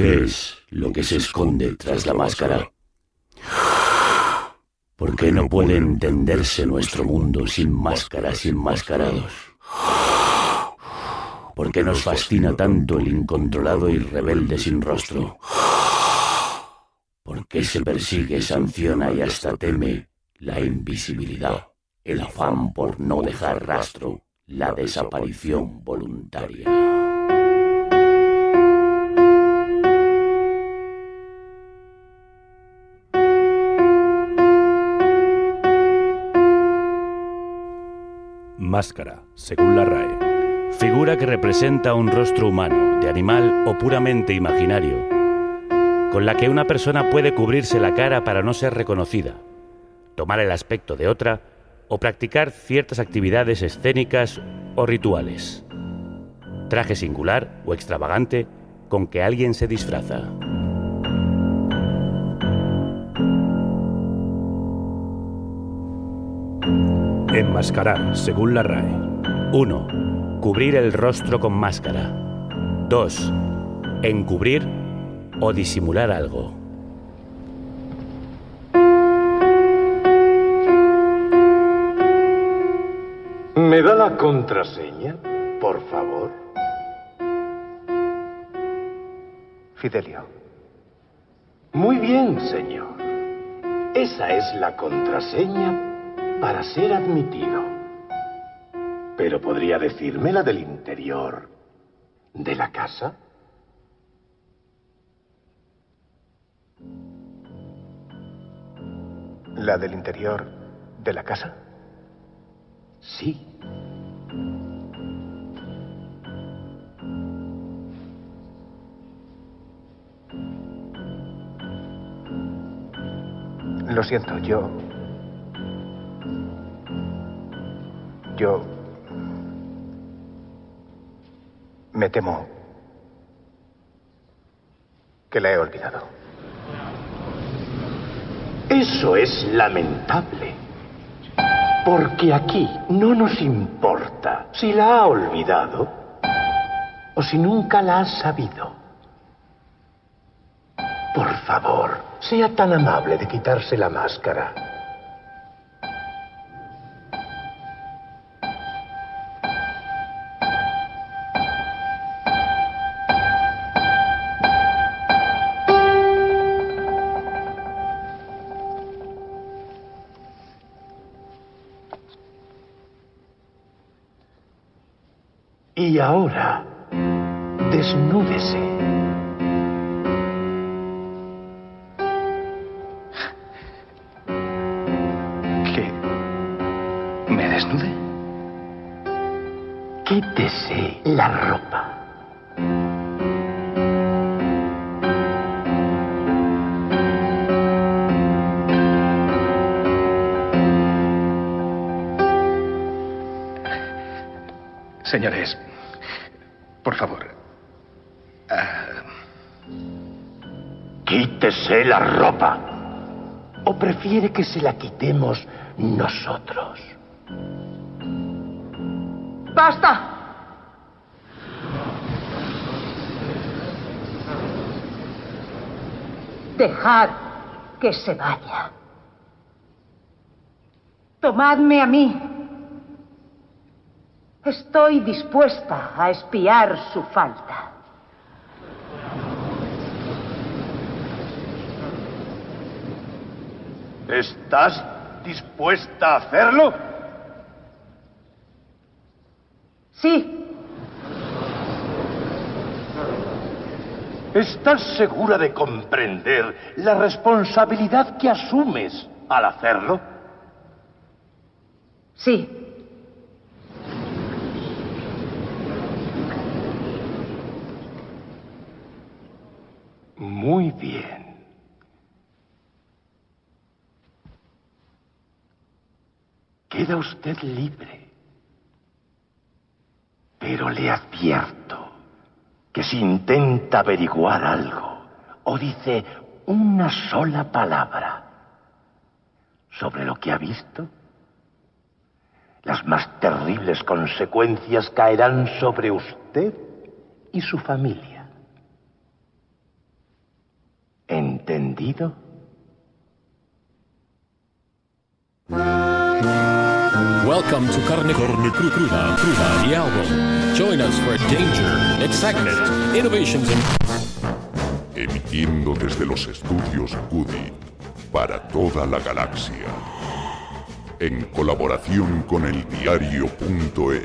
¿Qué es lo que se esconde tras la máscara? ¿Por qué no puede entenderse nuestro mundo sin máscaras y enmascarados? ¿Por qué nos fascina tanto el incontrolado y rebelde sin rostro? ¿Por qué se persigue, sanciona y hasta teme la invisibilidad, el afán por no dejar rastro, la desaparición voluntaria? Máscara, según la RAE. Figura que representa un rostro humano, de animal o puramente imaginario, con la que una persona puede cubrirse la cara para no ser reconocida, tomar el aspecto de otra o practicar ciertas actividades escénicas o rituales. Traje singular o extravagante con que alguien se disfraza. Enmascarar, según la RAE. 1. Cubrir el rostro con máscara. 2. Encubrir o disimular algo. ¿Me da la contraseña, por favor? Fidelio. Muy bien, señor. Esa es la contraseña para ser admitido. ¿Pero podría decirme la del interior de la casa? ¿La del interior de la casa? Sí. Lo siento, Yo me temo que la he olvidado. Eso es lamentable, porque aquí no nos importa si la ha olvidado o si nunca la ha sabido. Por favor, sea tan amable de quitarse la máscara. Y ahora, desnúdese. ¿Qué? ¿Me desnude? Quítese la ropa. Señores, por favor. Quítese la ropa. ¿O prefiere que se la quitemos nosotros? ¡Basta! Dejad que se vaya. Tomadme a mí. Estoy dispuesta a espiar su falta. ¿Estás dispuesta a hacerlo? Sí. ¿Estás segura de comprender la responsabilidad que asumes al hacerlo? Sí. Muy bien. Queda usted libre. Pero le advierto que si intenta averiguar algo o dice una sola palabra sobre lo que ha visto, las más terribles consecuencias caerán sobre usted y su familia. sentido? Welcome to Carne Cruda, the album. Join us for danger, excitement, innovations and... Emitiendo desde los estudios Cudi para toda la galaxia. En colaboración con el diario.es.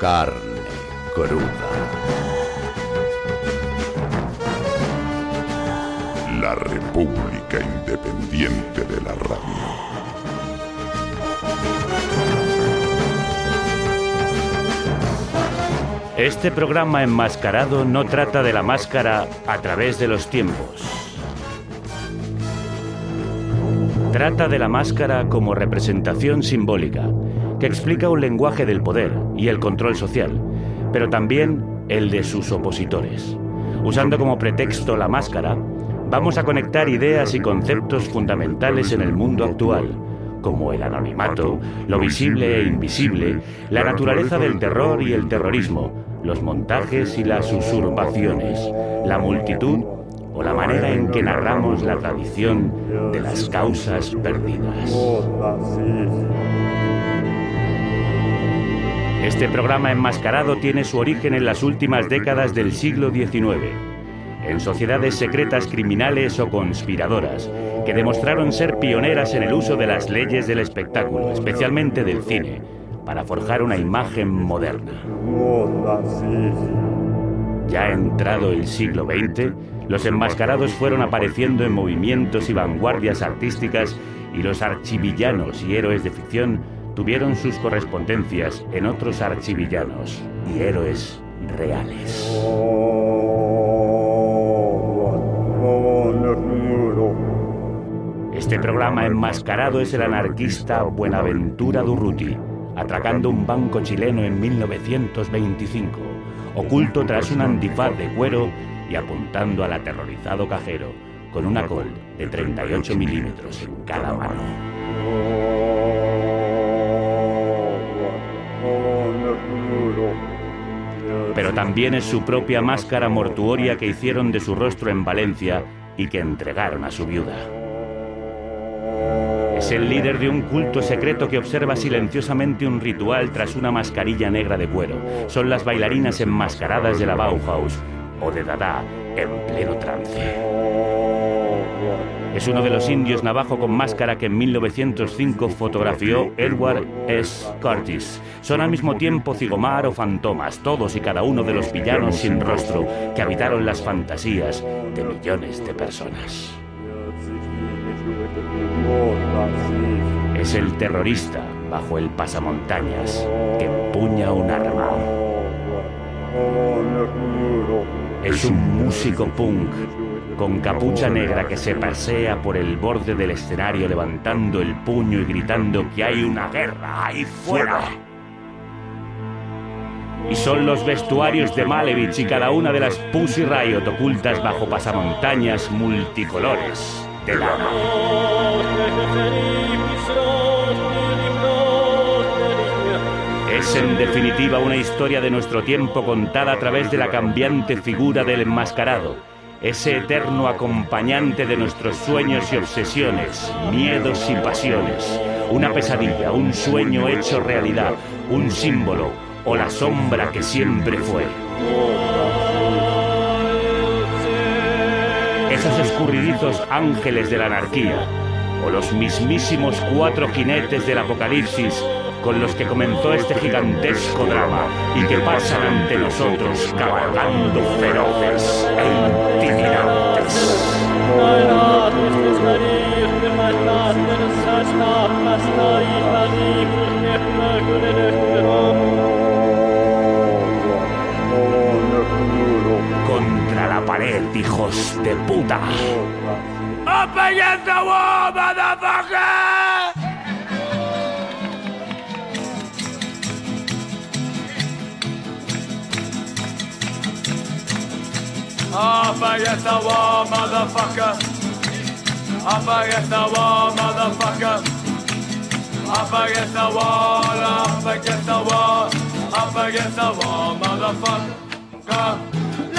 Carne Cruda. La República Independiente de la Radio. Este programa enmascarado no trata de la máscara a través de los tiempos. Trata de la máscara como representación simbólica, que explica un lenguaje del poder y el control social, pero también el de sus opositores. Usando como pretexto la máscara, vamos a conectar ideas y conceptos fundamentales en el mundo actual, como el anonimato, lo visible e invisible, la naturaleza del terror y el terrorismo, los montajes y las usurpaciones, la multitud o la manera en que narramos la tradición de las causas perdidas. Este programa enmascarado tiene su origen en las últimas décadas del siglo XIX, en sociedades secretas criminales o conspiradoras, que demostraron ser pioneras en el uso de las leyes del espectáculo, especialmente del cine, para forjar una imagen moderna. Ya entrado el siglo XX, los enmascarados fueron apareciendo en movimientos y vanguardias artísticas, y los archivillanos y héroes de ficción tuvieron sus correspondencias en otros archivillanos y héroes reales. Este programa enmascarado es el anarquista Buenaventura Durruti, atracando un banco chileno en 1925, oculto tras un antifaz de cuero y apuntando al aterrorizado cajero, con una Colt de 38 milímetros en cada mano. Pero también es su propia máscara mortuoria que hicieron de su rostro en Valencia y que entregaron a su viuda. Es el líder de un culto secreto que observa silenciosamente un ritual tras una mascarilla negra de cuero. Son las bailarinas enmascaradas de la Bauhaus o de Dada en pleno trance. Es uno de los indios navajo con máscara que en 1905 fotografió Edward S. Curtis. Son al mismo tiempo Zigomar o Fantomas, todos y cada uno de los villanos sin rostro que habitaron las fantasías de millones de personas. Es el terrorista bajo el pasamontañas que empuña un arma. Es un músico punk con capucha negra que se pasea por el borde del escenario levantando el puño y gritando que hay una guerra ahí fuera. Y son los vestuarios de Malevich y cada una de las Pussy Riot ocultas bajo pasamontañas multicolores de lana. Es en definitiva una historia de nuestro tiempo contada a través de la cambiante figura del enmascarado, ese eterno acompañante de nuestros sueños y obsesiones, miedos y pasiones, una pesadilla, un sueño hecho realidad, un símbolo o la sombra que siempre fue. Esos escurridizos ángeles de la anarquía, o los mismísimos 4 jinetes del apocalipsis con los que comenzó este gigantesco drama y que pasan ante nosotros cabalgando feroces e intimidantes. Contra la pared, hijos de puta. ¡Open against the wall, motherfucker! ¡Open against the wall, motherfucker! ¡Open against the wall, motherfucker! ¡Open against the wall, open against the wall! ¡Open against the wall, motherfucker!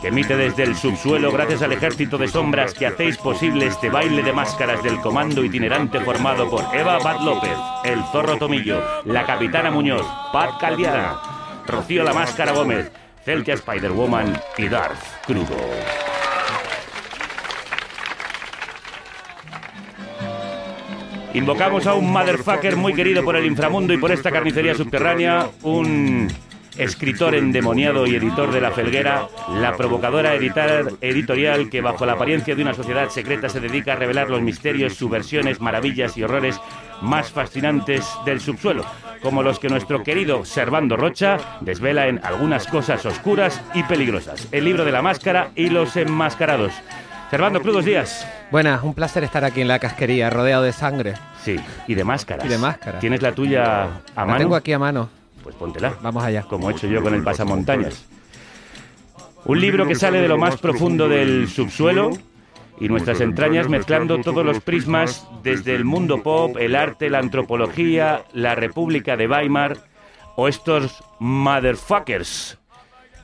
que emite desde el subsuelo gracias al ejército de sombras que hacéis posible este baile de máscaras del comando itinerante formado por Eva Abad López, el Zorro Tomillo, la Capitana Muñoz, Pat Caldiana, Rocío La Máscara Gómez, Celtia Spider-Woman y Darth Crudo. Invocamos a un motherfucker muy querido por el inframundo y por esta carnicería subterránea, un escritor endemoniado y editor de La Felguera, la provocadora editorial que bajo la apariencia de una sociedad secreta se dedica a revelar los misterios, subversiones, maravillas y horrores más fascinantes del subsuelo, como los que nuestro querido Servando Rocha desvela en Algunas cosas oscuras y peligrosas, el libro de la máscara y los enmascarados. Servando, crudos días. Buenas, un placer estar aquí en la casquería, rodeado de sangre. Sí, y de máscaras. Y de máscaras. ¿Tienes la tuya a mano? La tengo aquí a mano. Pues póntela. Vamos allá. Como he hecho yo con el pasamontañas. Un libro que sale de lo más profundo del subsuelo y nuestras entrañas, mezclando todos los prismas desde el mundo pop, el arte, la antropología, la República de Weimar o estos motherfuckers.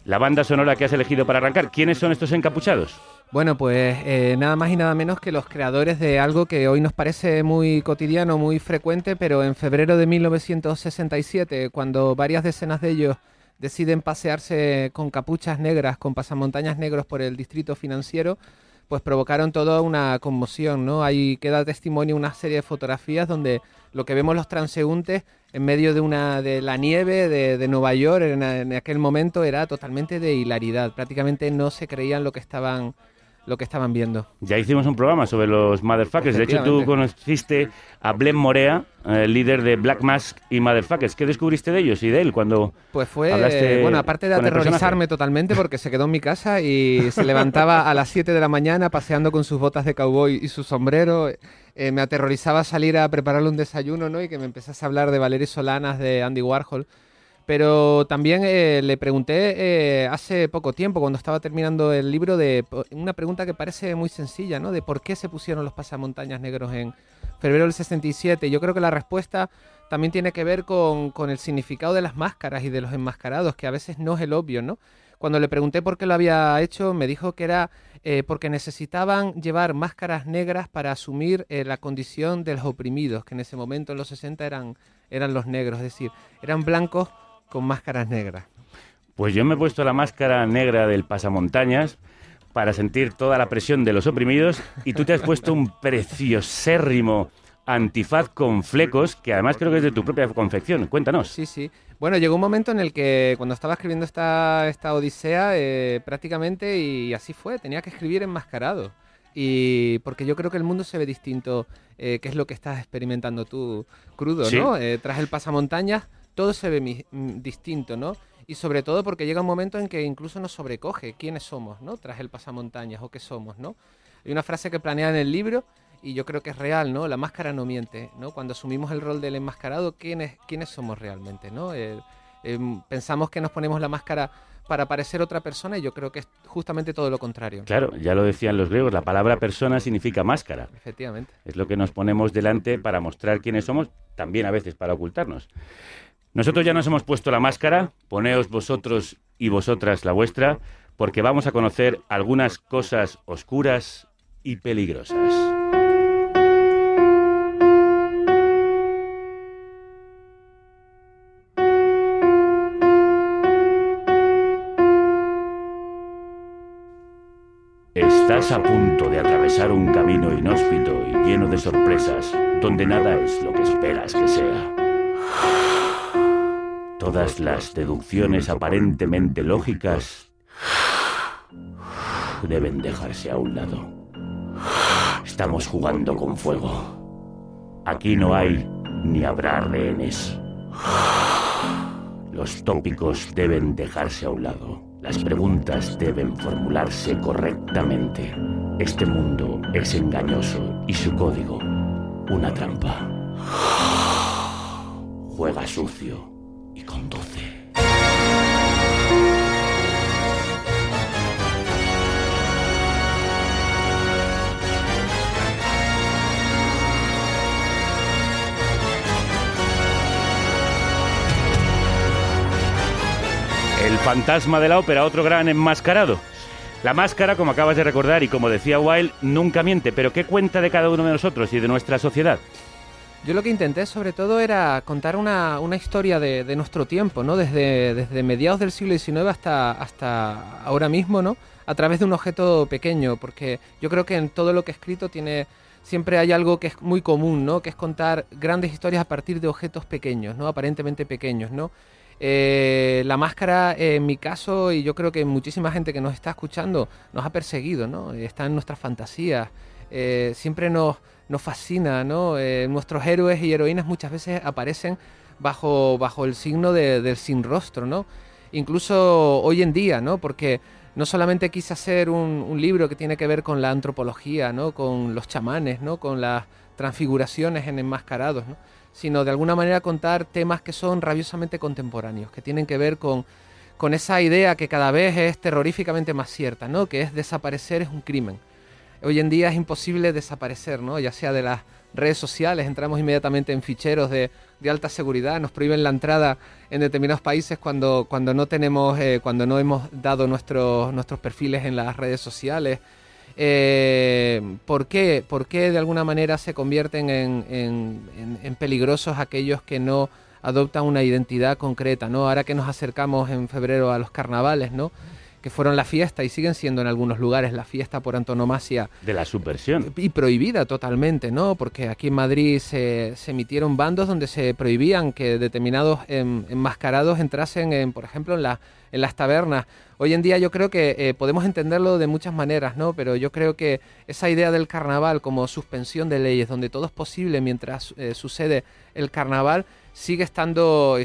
La banda sonora que has elegido para arrancar. ¿Quiénes son estos encapuchados? Bueno, pues nada más y nada menos que los creadores de algo que hoy nos parece muy cotidiano, muy frecuente, pero en febrero de 1967, cuando varias decenas de ellos deciden pasearse con capuchas negras, con pasamontañas negros por el distrito financiero, pues provocaron toda una conmoción, ¿no? Ahí queda testimonio una serie de fotografías donde lo que vemos los transeúntes en medio de la nieve de Nueva York en aquel momento era totalmente de hilaridad, prácticamente no se creían lo que estaban viendo. Ya hicimos un programa sobre los motherfuckers. De hecho, tú conociste a Blen Morea, el líder de Black Mask y Motherfuckers. ¿Qué descubriste de ellos y de él cuando pues fue, hablaste? Bueno, aparte de aterrorizarme totalmente, porque se quedó en mi casa y se levantaba a las 7 de la mañana paseando con sus botas de cowboy y su sombrero. Me aterrorizaba salir a prepararle un desayuno, ¿no? Y que me empezase a hablar de Valerie Solanas, de Andy Warhol. Pero también le pregunté hace poco tiempo, cuando estaba terminando el libro, de una pregunta que parece muy sencilla, ¿no? De por qué se pusieron los pasamontañas negros en febrero del 67. Yo creo que la respuesta también tiene que ver con el significado de las máscaras y de los enmascarados, que a veces no es el obvio, ¿no? Cuando le pregunté por qué lo había hecho, me dijo que era porque necesitaban llevar máscaras negras para asumir la condición de los oprimidos, que en ese momento, en los 60, eran los negros, es decir, eran blancos con máscaras negras. Pues yo me he puesto la máscara negra del pasamontañas para sentir toda la presión de los oprimidos y tú te has puesto un preciosérrimo antifaz con flecos que además creo que es de tu propia confección. Cuéntanos. Sí, sí. Bueno, llegó un momento en el que cuando estaba escribiendo esta odisea prácticamente, y así fue, tenía que escribir enmascarado. Y porque yo creo que el mundo se ve distinto, que es lo que estás experimentando tú, crudo, ¿sí? ¿No? Tras el pasamontañas todo se ve distinto, ¿no? Y sobre todo porque llega un momento en que incluso nos sobrecoge quiénes somos, ¿no? Tras el pasamontañas o qué somos, ¿no? Hay una frase que planea en el libro y yo creo que es real, ¿no? La máscara no miente, ¿no? Cuando asumimos el rol del enmascarado, ¿quiénes somos realmente, ¿no? Pensamos que nos ponemos la máscara para parecer otra persona y yo creo que es justamente todo lo contrario. Claro, ya lo decían los griegos, la palabra persona significa máscara. Efectivamente. Es lo que nos ponemos delante para mostrar quiénes somos, también a veces para ocultarnos. Nosotros ya nos hemos puesto la máscara, poneos vosotros y vosotras la vuestra, porque vamos a conocer algunas cosas oscuras y peligrosas. Estás a punto de atravesar un camino inhóspito y lleno de sorpresas, donde nada es lo que esperas que sea. Todas las deducciones aparentemente lógicas deben dejarse a un lado. Estamos jugando con fuego. Aquí no hay ni habrá rehenes. Los tópicos deben dejarse a un lado. Las preguntas deben formularse correctamente. Este mundo es engañoso y su código, una trampa. Juega sucio. Y conduce. el fantasma de la ópera, otro gran enmascarado. La máscara, como acabas de recordar y como decía Wilde, nunca miente, pero ¿qué cuenta de cada uno de nosotros y de nuestra sociedad? Yo lo que intenté sobre todo era contar una historia de nuestro tiempo, ¿no? Desde mediados del siglo XIX hasta ahora mismo, ¿no? A través de un objeto pequeño, porque yo creo que en todo lo que he escrito siempre hay algo que es muy común, ¿no? Que es contar grandes historias a partir de objetos pequeños, ¿no? Aparentemente pequeños, ¿no? La máscara, en mi caso, y yo creo que muchísima gente que nos está escuchando, nos ha perseguido, ¿no? Está en nuestras fantasías, siempre nos fascina, ¿no? Nuestros héroes y heroínas muchas veces aparecen bajo el signo del sin rostro, ¿no? Incluso hoy en día, ¿no? Porque no solamente quise hacer un libro que tiene que ver con la antropología, ¿no? Con los chamanes, ¿no? Con las transfiguraciones en enmascarados, ¿no? Sino de alguna manera contar temas que son rabiosamente contemporáneos, que tienen que ver con esa idea que cada vez es terroríficamente más cierta, ¿no? Que es desaparecer es un crimen. Hoy en día es imposible desaparecer, ¿no? Ya sea de las redes sociales, entramos inmediatamente en ficheros de alta seguridad, nos prohíben la entrada en determinados países cuando no hemos dado nuestros perfiles en las redes sociales. ¿Por qué de alguna manera se convierten en peligrosos aquellos que no adoptan una identidad concreta, ¿no? Ahora que nos acercamos en febrero a los carnavales, ¿no? Que fueron la fiesta y siguen siendo en algunos lugares la fiesta por antonomasia de la subversión y prohibida totalmente, ¿no? Porque aquí en Madrid se emitieron bandos donde se prohibían que determinados enmascarados entrasen, por ejemplo, en las tabernas. Hoy en día yo creo que podemos entenderlo de muchas maneras, ¿no? Pero yo creo que esa idea del carnaval como suspensión de leyes, donde todo es posible mientras sucede el carnaval, sigue estando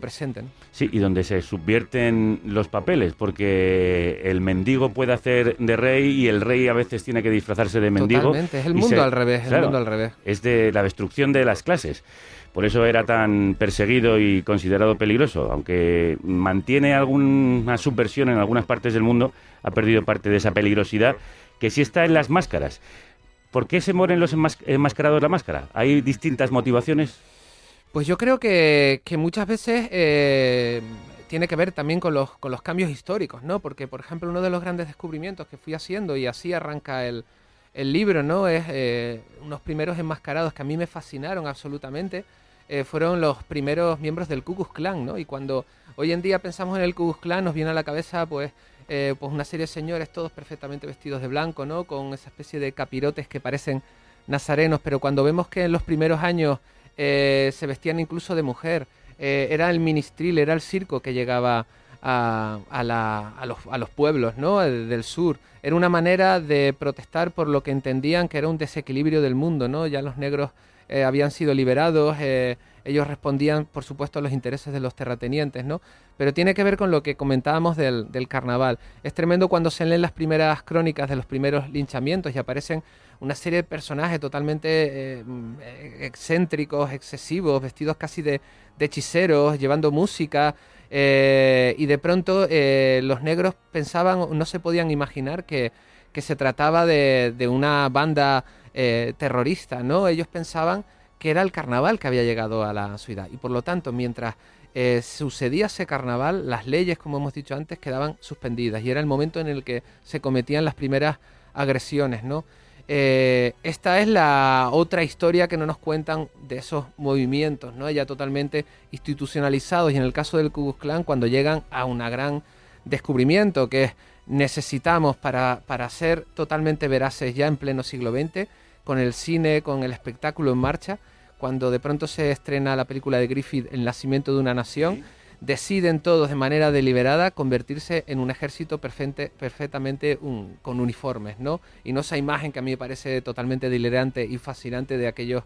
presente, ¿no? Sí, y donde se subvierten los papeles, porque el mendigo puede hacer de rey y el rey a veces tiene que disfrazarse de mendigo. Totalmente, es el mundo al revés, claro, el mundo al revés. Es de la destrucción de las clases. Por eso era tan perseguido y considerado peligroso. Aunque mantiene alguna subversión en algunas partes del mundo, ha perdido parte de esa peligrosidad que sí está en las máscaras. ¿Por qué se mueren los enmascarados la máscara? ¿Hay distintas motivaciones? Pues yo creo que muchas veces tiene que ver también con los cambios históricos, ¿no? Porque, por ejemplo, uno de los grandes descubrimientos que fui haciendo, y así arranca el libro, ¿no? Es unos primeros enmascarados que a mí me fascinaron absolutamente. Fueron los primeros miembros del Ku Klux Klan, ¿no? Y cuando hoy en día pensamos en el Ku Klux Klan, nos viene a la cabeza pues una serie de señores, todos perfectamente vestidos de blanco, ¿no? Con esa especie de capirotes que parecen nazarenos. Pero cuando vemos que en los primeros años se vestían incluso de mujer, era el ministril, era el circo que llegaba a los pueblos, ¿no? Del sur. Era una manera de protestar por lo que entendían que era un desequilibrio del mundo, ¿no? Ya los negros habían sido liberados, ellos respondían, por supuesto, a los intereses de los terratenientes, ¿no? Pero tiene que ver con lo que comentábamos del carnaval. Es tremendo cuando se leen las primeras crónicas de los primeros linchamientos y aparecen una serie de personajes totalmente excéntricos, excesivos, vestidos casi de hechiceros, llevando música, y de pronto los negros pensaban, no se podían imaginar que se trataba de una banda terrorista, ¿no? Ellos pensaban que era el carnaval que había llegado a la ciudad, y por lo tanto, mientras sucedía ese carnaval, las leyes, como hemos dicho antes, quedaban suspendidas, y era el momento en el que se cometían las primeras agresiones, ¿no? Esta es la otra historia que no nos cuentan de esos movimientos, ¿no? Ya totalmente institucionalizados, y en el caso del Ku Klux Klan, cuando llegan a un gran descubrimiento, que es: necesitamos, para ser totalmente veraces ya en pleno siglo XX, con el cine, con el espectáculo en marcha, cuando de pronto se estrena la película de Griffith, El nacimiento de una nación, sí, deciden todos de manera deliberada convertirse en un ejército perfectamente con uniformes, ¿no? Y no esa imagen que a mí me parece totalmente delirante y fascinante de aquellos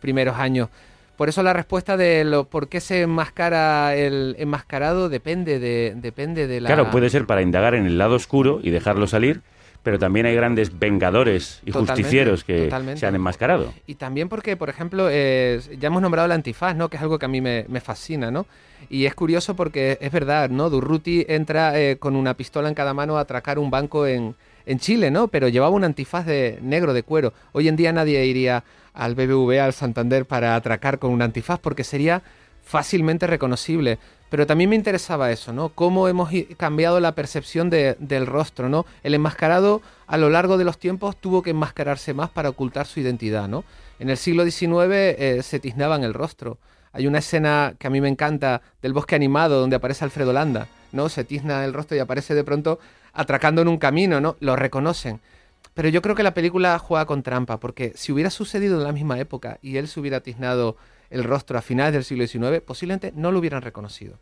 primeros años. Por eso la respuesta de por qué se enmascara el enmascarado depende de la... Claro, puede ser para indagar en el lado oscuro y dejarlo salir, pero también hay grandes vengadores y totalmente, justicieros que totalmente se han enmascarado. Y también porque, por ejemplo, ya hemos nombrado el antifaz, ¿no? Que es algo que a mí me fascina, ¿no? Y es curioso porque es verdad, ¿no? Durruti entra con una pistola en cada mano a atracar un banco en Chile, ¿no? Pero llevaba un antifaz de negro de cuero. Hoy en día nadie iría al BBVA, al Santander, para atracar con un antifaz, porque sería fácilmente reconocible. Pero también me interesaba eso, ¿no? Cómo hemos cambiado la percepción del rostro, ¿no? El enmascarado a lo largo de los tiempos tuvo que enmascararse más para ocultar su identidad, ¿no? En el siglo XIX se tiznaban el rostro. Hay una escena que a mí me encanta del Bosque Animado donde aparece Alfredo Landa, ¿no? Se tizna el rostro y aparece de pronto atracando en un camino, ¿no? Lo reconocen. Pero yo creo que la película juega con trampa, porque si hubiera sucedido en la misma época y él se hubiera tiznado el rostro a finales del siglo XIX, posiblemente no lo hubieran reconocido.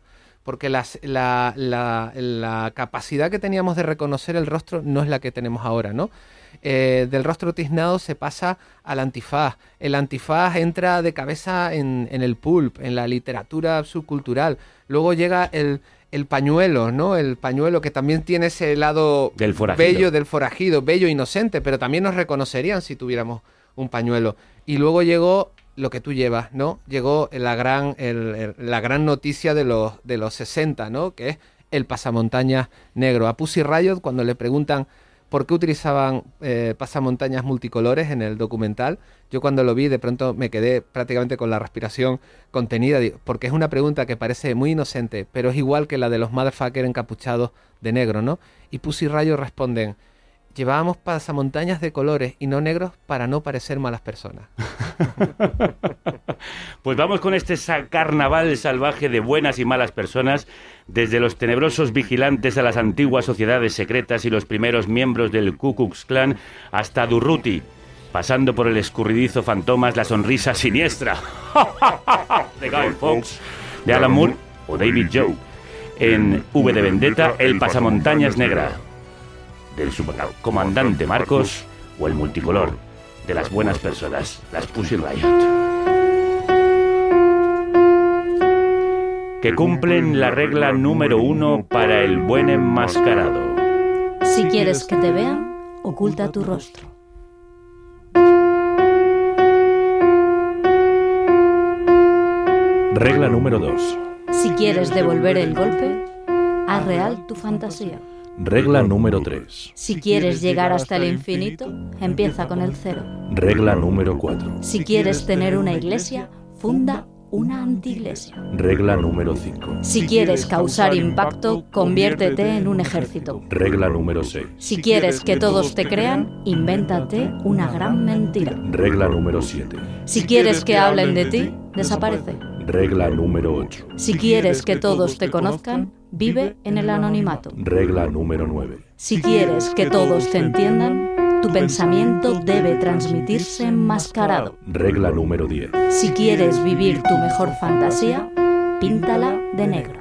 Porque la capacidad que teníamos de reconocer el rostro no es la que tenemos ahora, ¿no? Del rostro tiznado se pasa al antifaz. El antifaz entra de cabeza en el pulp, en la literatura subcultural. Luego llega el pañuelo, ¿no? El pañuelo que también tiene ese lado del forajido, bello inocente, pero también nos reconocerían si tuviéramos un pañuelo. Y luego llegó lo que tú llevas, ¿no? Llegó la gran noticia de los 60, ¿no? Que es el pasamontañas negro. A Pussy Riot, cuando le preguntan por qué utilizaban pasamontañas multicolores en el documental, yo cuando lo vi de pronto me quedé prácticamente con la respiración contenida, porque es una pregunta que parece muy inocente, pero es igual que la de los motherfuckers encapuchados de negro, ¿no? Y Pussy Riot responden: llevábamos pasamontañas de colores y no negros para no parecer malas personas. Pues vamos con este carnaval salvaje de buenas y malas personas, desde los tenebrosos vigilantes a las antiguas sociedades secretas y los primeros miembros del Ku Klux Klan hasta Durruti, pasando por el escurridizo Fantomas, la sonrisa siniestra de Guy Fawkes, de Alan Moore o David Joe, en V de Vendetta, el pasamontañas negra del subcomandante Marcos, o el multicolor de las buenas personas, las Pussy Riot, que cumplen la regla número 1 para el buen enmascarado: si quieres que te vean, oculta tu rostro. Regla número 2: si quieres devolver el golpe, haz real tu fantasía. Regla número 3. Si quieres llegar hasta el infinito, empieza con el cero. Regla número 4. Si quieres tener una iglesia, funda una antiglesia. Regla número 5. Si quieres causar impacto, conviértete en un ejército. Regla número 6. Si quieres que todos te crean, invéntate una gran mentira. Regla número 7. Si quieres que hablen de ti, desaparece. Regla número 8. Si quieres que todos te conozcan, vive en el anonimato. Regla número 9. Si quieres que todos te entiendan, tu pensamiento debe transmitirse enmascarado. Regla número 10. Si quieres vivir tu mejor fantasía, píntala de negro.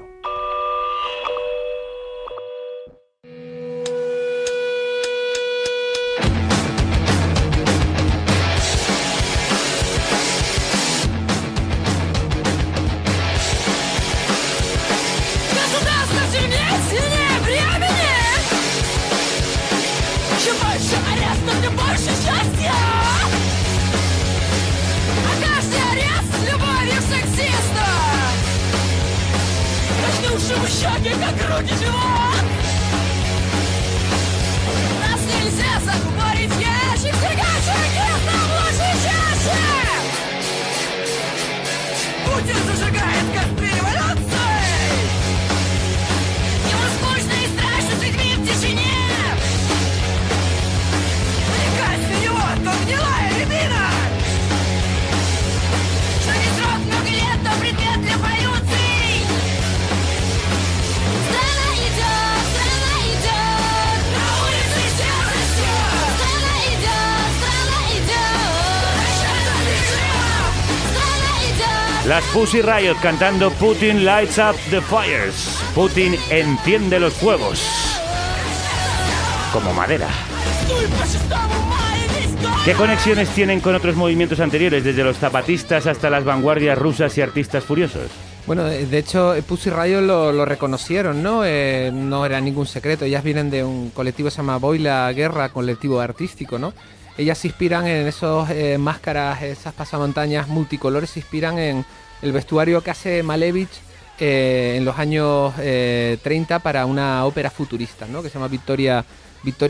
Las Pussy Riot cantando Putin Lights Up the Fires. Putin enciende los fuegos. Como madera. ¿Qué conexiones tienen con otros movimientos anteriores, desde los zapatistas hasta las vanguardias rusas y artistas furiosos? Bueno, de hecho, Pussy Riot lo reconocieron, ¿no? No era ningún secreto. Ellas vienen de un colectivo que se llama Boila Guerra, colectivo artístico, ¿no? Ellas se inspiran en esos máscaras, esas pasamontañas multicolores, se inspiran en el vestuario que hace Malevich en los años 30 para una ópera futurista, ¿no? Que se llama Victoria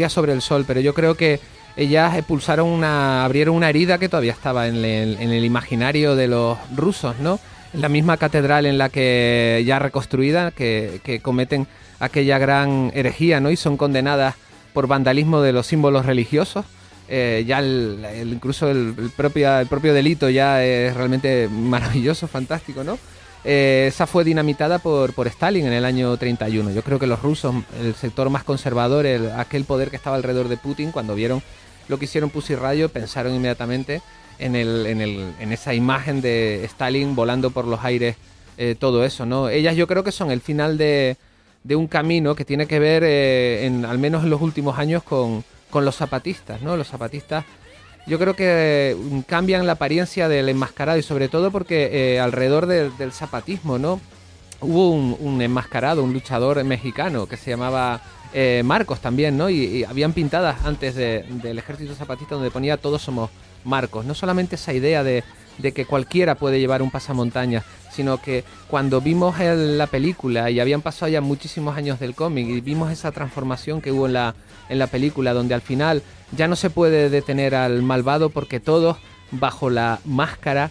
sobre el Sol. Pero yo creo que ellas abrieron una herida que todavía estaba en el imaginario de los rusos, ¿no? la misma catedral en la que ya reconstruida, que cometen aquella gran herejía, ¿no? Y son condenadas por vandalismo de los símbolos religiosos. Ya el propio delito ya es realmente maravilloso, fantástico, ¿no? Esa fue dinamitada por Stalin en el año 31. Yo creo que los rusos, el sector más conservador, aquel poder que estaba alrededor de Putin, cuando vieron lo que hicieron Pussy Riot, pensaron inmediatamente en esa imagen de Stalin volando por los aires, todo eso, ¿no? Ellas yo creo que son el final de un camino que tiene que ver, al menos en los últimos años, con los zapatistas, ¿no? Los zapatistas yo creo que cambian la apariencia del enmascarado, y sobre todo porque alrededor del zapatismo, ¿no?, hubo un enmascarado, un luchador mexicano que se llamaba Marcos también, ¿no? Y habían pintadas antes del ejército zapatista donde ponía "todos somos Marcos". No solamente esa idea de que cualquiera puede llevar un pasamontañas, sino que cuando vimos la película, y habían pasado ya muchísimos años del cómic, y vimos esa transformación que hubo en la película, donde al final ya no se puede detener al malvado porque todos bajo la máscara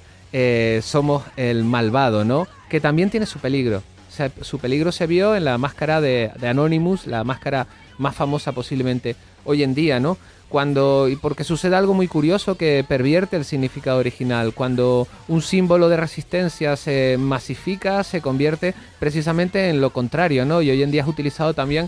somos el malvado, ¿no? Que también tiene su peligro. O sea, su peligro se vio en la máscara de Anonymous, la máscara más famosa posiblemente hoy en día, ¿no? Porque sucede algo muy curioso que pervierte el significado original. Cuando un símbolo de resistencia se masifica, se convierte precisamente en lo contrario, ¿no? Y hoy en día es utilizado también,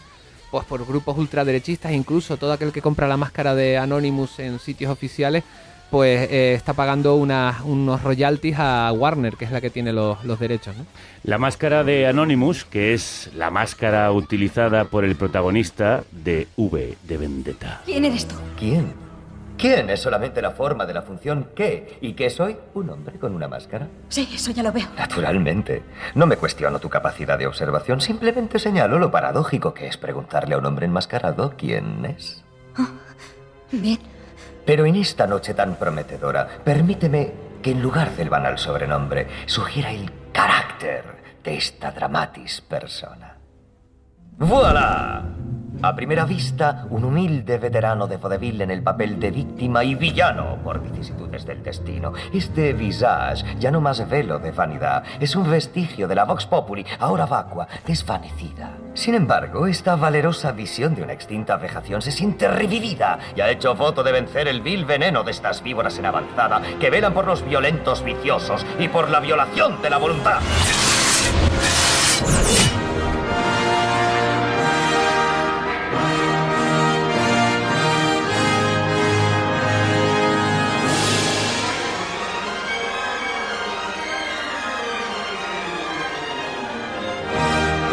pues, por grupos ultraderechistas. Incluso todo aquel que compra la máscara de Anonymous en sitios oficiales, pues está pagando unos royalties a Warner, que es la que tiene los derechos, ¿no? La máscara de Anonymous, que es la máscara utilizada por el protagonista de V de Vendetta. ¿Quién eres tú? ¿Quién? ¿Quién es solamente la forma de la función qué? ¿Y qué soy? ¿Un hombre con una máscara? Sí, eso ya lo veo. Naturalmente. No me cuestiono tu capacidad de observación, simplemente señalo lo paradójico que es preguntarle a un hombre enmascarado quién es. Oh, bien. Pero en esta noche tan prometedora, permíteme que, en lugar del banal sobrenombre, sugiera el carácter de esta dramatis persona. ¡Voilà! A primera vista, un humilde veterano de vodevil en el papel de víctima y villano por vicisitudes del destino. Este visage, ya no más velo de vanidad, es un vestigio de la vox populi, ahora vacua, desvanecida. Sin embargo, esta valerosa visión de una extinta vejación se siente revivida y ha hecho voto de vencer el vil veneno de estas víboras en avanzada que velan por los violentos viciosos y por la violación de la voluntad.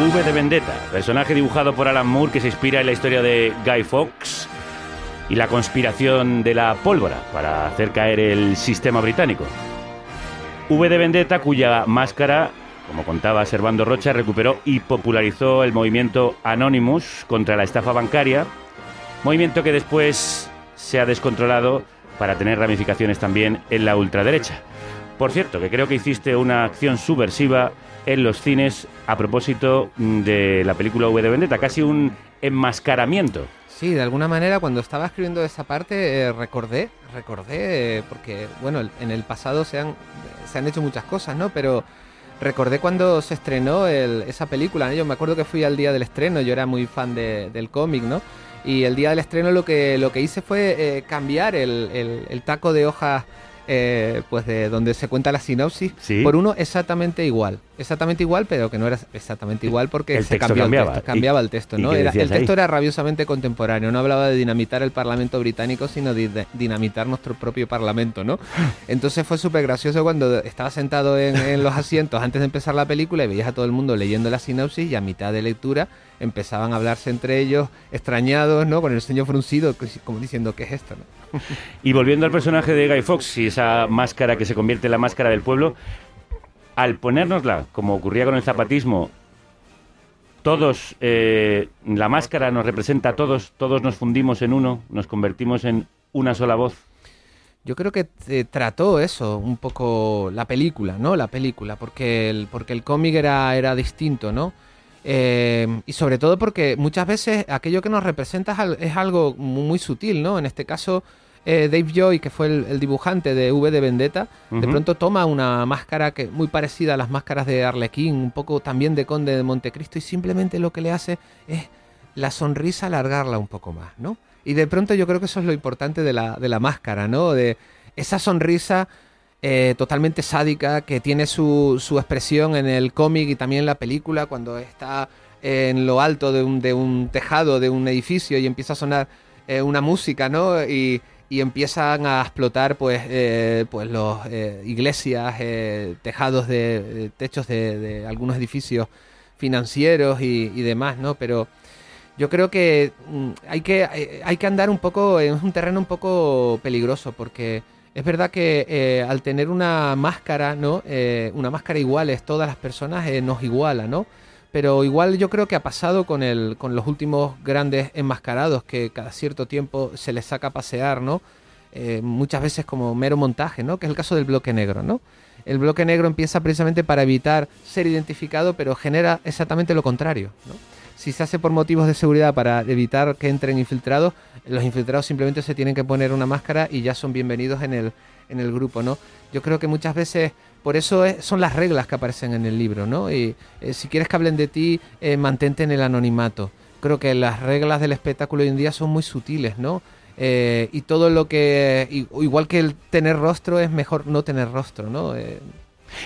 V de Vendetta, personaje dibujado por Alan Moore que se inspira en la historia de Guy Fawkes y la conspiración de la pólvora para hacer caer el sistema británico. V de Vendetta, cuya máscara, como contaba Servando Rocha, recuperó y popularizó el movimiento Anonymous contra la estafa bancaria, movimiento que después se ha descontrolado para tener ramificaciones también en la ultraderecha. Por cierto, que creo que hiciste una acción subversiva en los cines a propósito de la película V de Vendetta, casi un enmascaramiento. Sí, de alguna manera, cuando estaba escribiendo esa parte, recordé, porque, bueno, en el pasado se han hecho muchas cosas, ¿no? Pero recordé cuando se estrenó esa película, ¿no? Yo me acuerdo que fui al día del estreno, yo era muy fan del cómic, ¿no? Y el día del estreno lo que hice fue cambiar el taco de hojas, pues de donde se cuenta la sinopsis, ¿sí?, por uno exactamente igual, pero que no era exactamente igual porque cambiaba el texto, ¿no? El texto era rabiosamente contemporáneo, no hablaba de dinamitar el Parlamento británico, sino de dinamitar nuestro propio Parlamento, ¿no? Entonces fue súper gracioso cuando estaba sentado en los asientos antes de empezar la película y veías a todo el mundo leyendo la sinopsis, y a mitad de lectura empezaban a hablarse entre ellos, extrañados, ¿no?, con el ceño fruncido, como diciendo, ¿qué es esto?, ¿no? Y volviendo al personaje de Guy Fawkes y esa máscara que se convierte en la máscara del pueblo, al ponérnosla, como ocurría con el zapatismo, todos, la máscara nos representa a todos, todos nos fundimos en uno, nos convertimos en una sola voz. Yo creo que trató eso un poco la película, ¿no? La película, porque el cómic era distinto, ¿no? Y sobre todo porque muchas veces aquello que nos representa es algo muy sutil, ¿no? En este caso, Dave Joy, que fue el dibujante de V de Vendetta, de pronto toma una máscara que muy parecida a las máscaras de Arlequín, un poco también de Conde de Montecristo, y simplemente lo que le hace es la sonrisa alargarla un poco más, ¿no? Y de pronto yo creo que eso es lo importante de la máscara, ¿no? De esa sonrisa totalmente sádica que tiene su expresión en el cómic y también en la película, cuando está en lo alto de un tejado, de un edificio, y empieza a sonar una música, ¿no? Y empiezan a explotar pues los iglesias, tejados techos de algunos edificios financieros y demás, ¿no? Pero yo creo que hay que andar un poco, es un terreno un poco peligroso, porque es verdad que al tener una máscara, ¿no? Una máscara iguales, todas las personas nos iguala, ¿no? Pero igual yo creo que ha pasado con los últimos grandes enmascarados, que cada cierto tiempo se les saca a pasear, ¿no? Muchas veces como mero montaje, ¿no? Que es el caso del Bloque Negro, ¿no? El Bloque Negro empieza precisamente para evitar ser identificado, pero genera exactamente lo contrario, ¿no? Si se hace por motivos de seguridad para evitar que entren infiltrados, los infiltrados simplemente se tienen que poner una máscara y ya son bienvenidos en el grupo, ¿no? Yo creo que muchas veces por eso son las reglas que aparecen en el libro, ¿no? Y si quieres que hablen de ti, mantente en el anonimato. Creo que las reglas del espectáculo hoy en día son muy sutiles, ¿no? Y todo lo que... Igual que el tener rostro, es mejor no tener rostro, ¿no?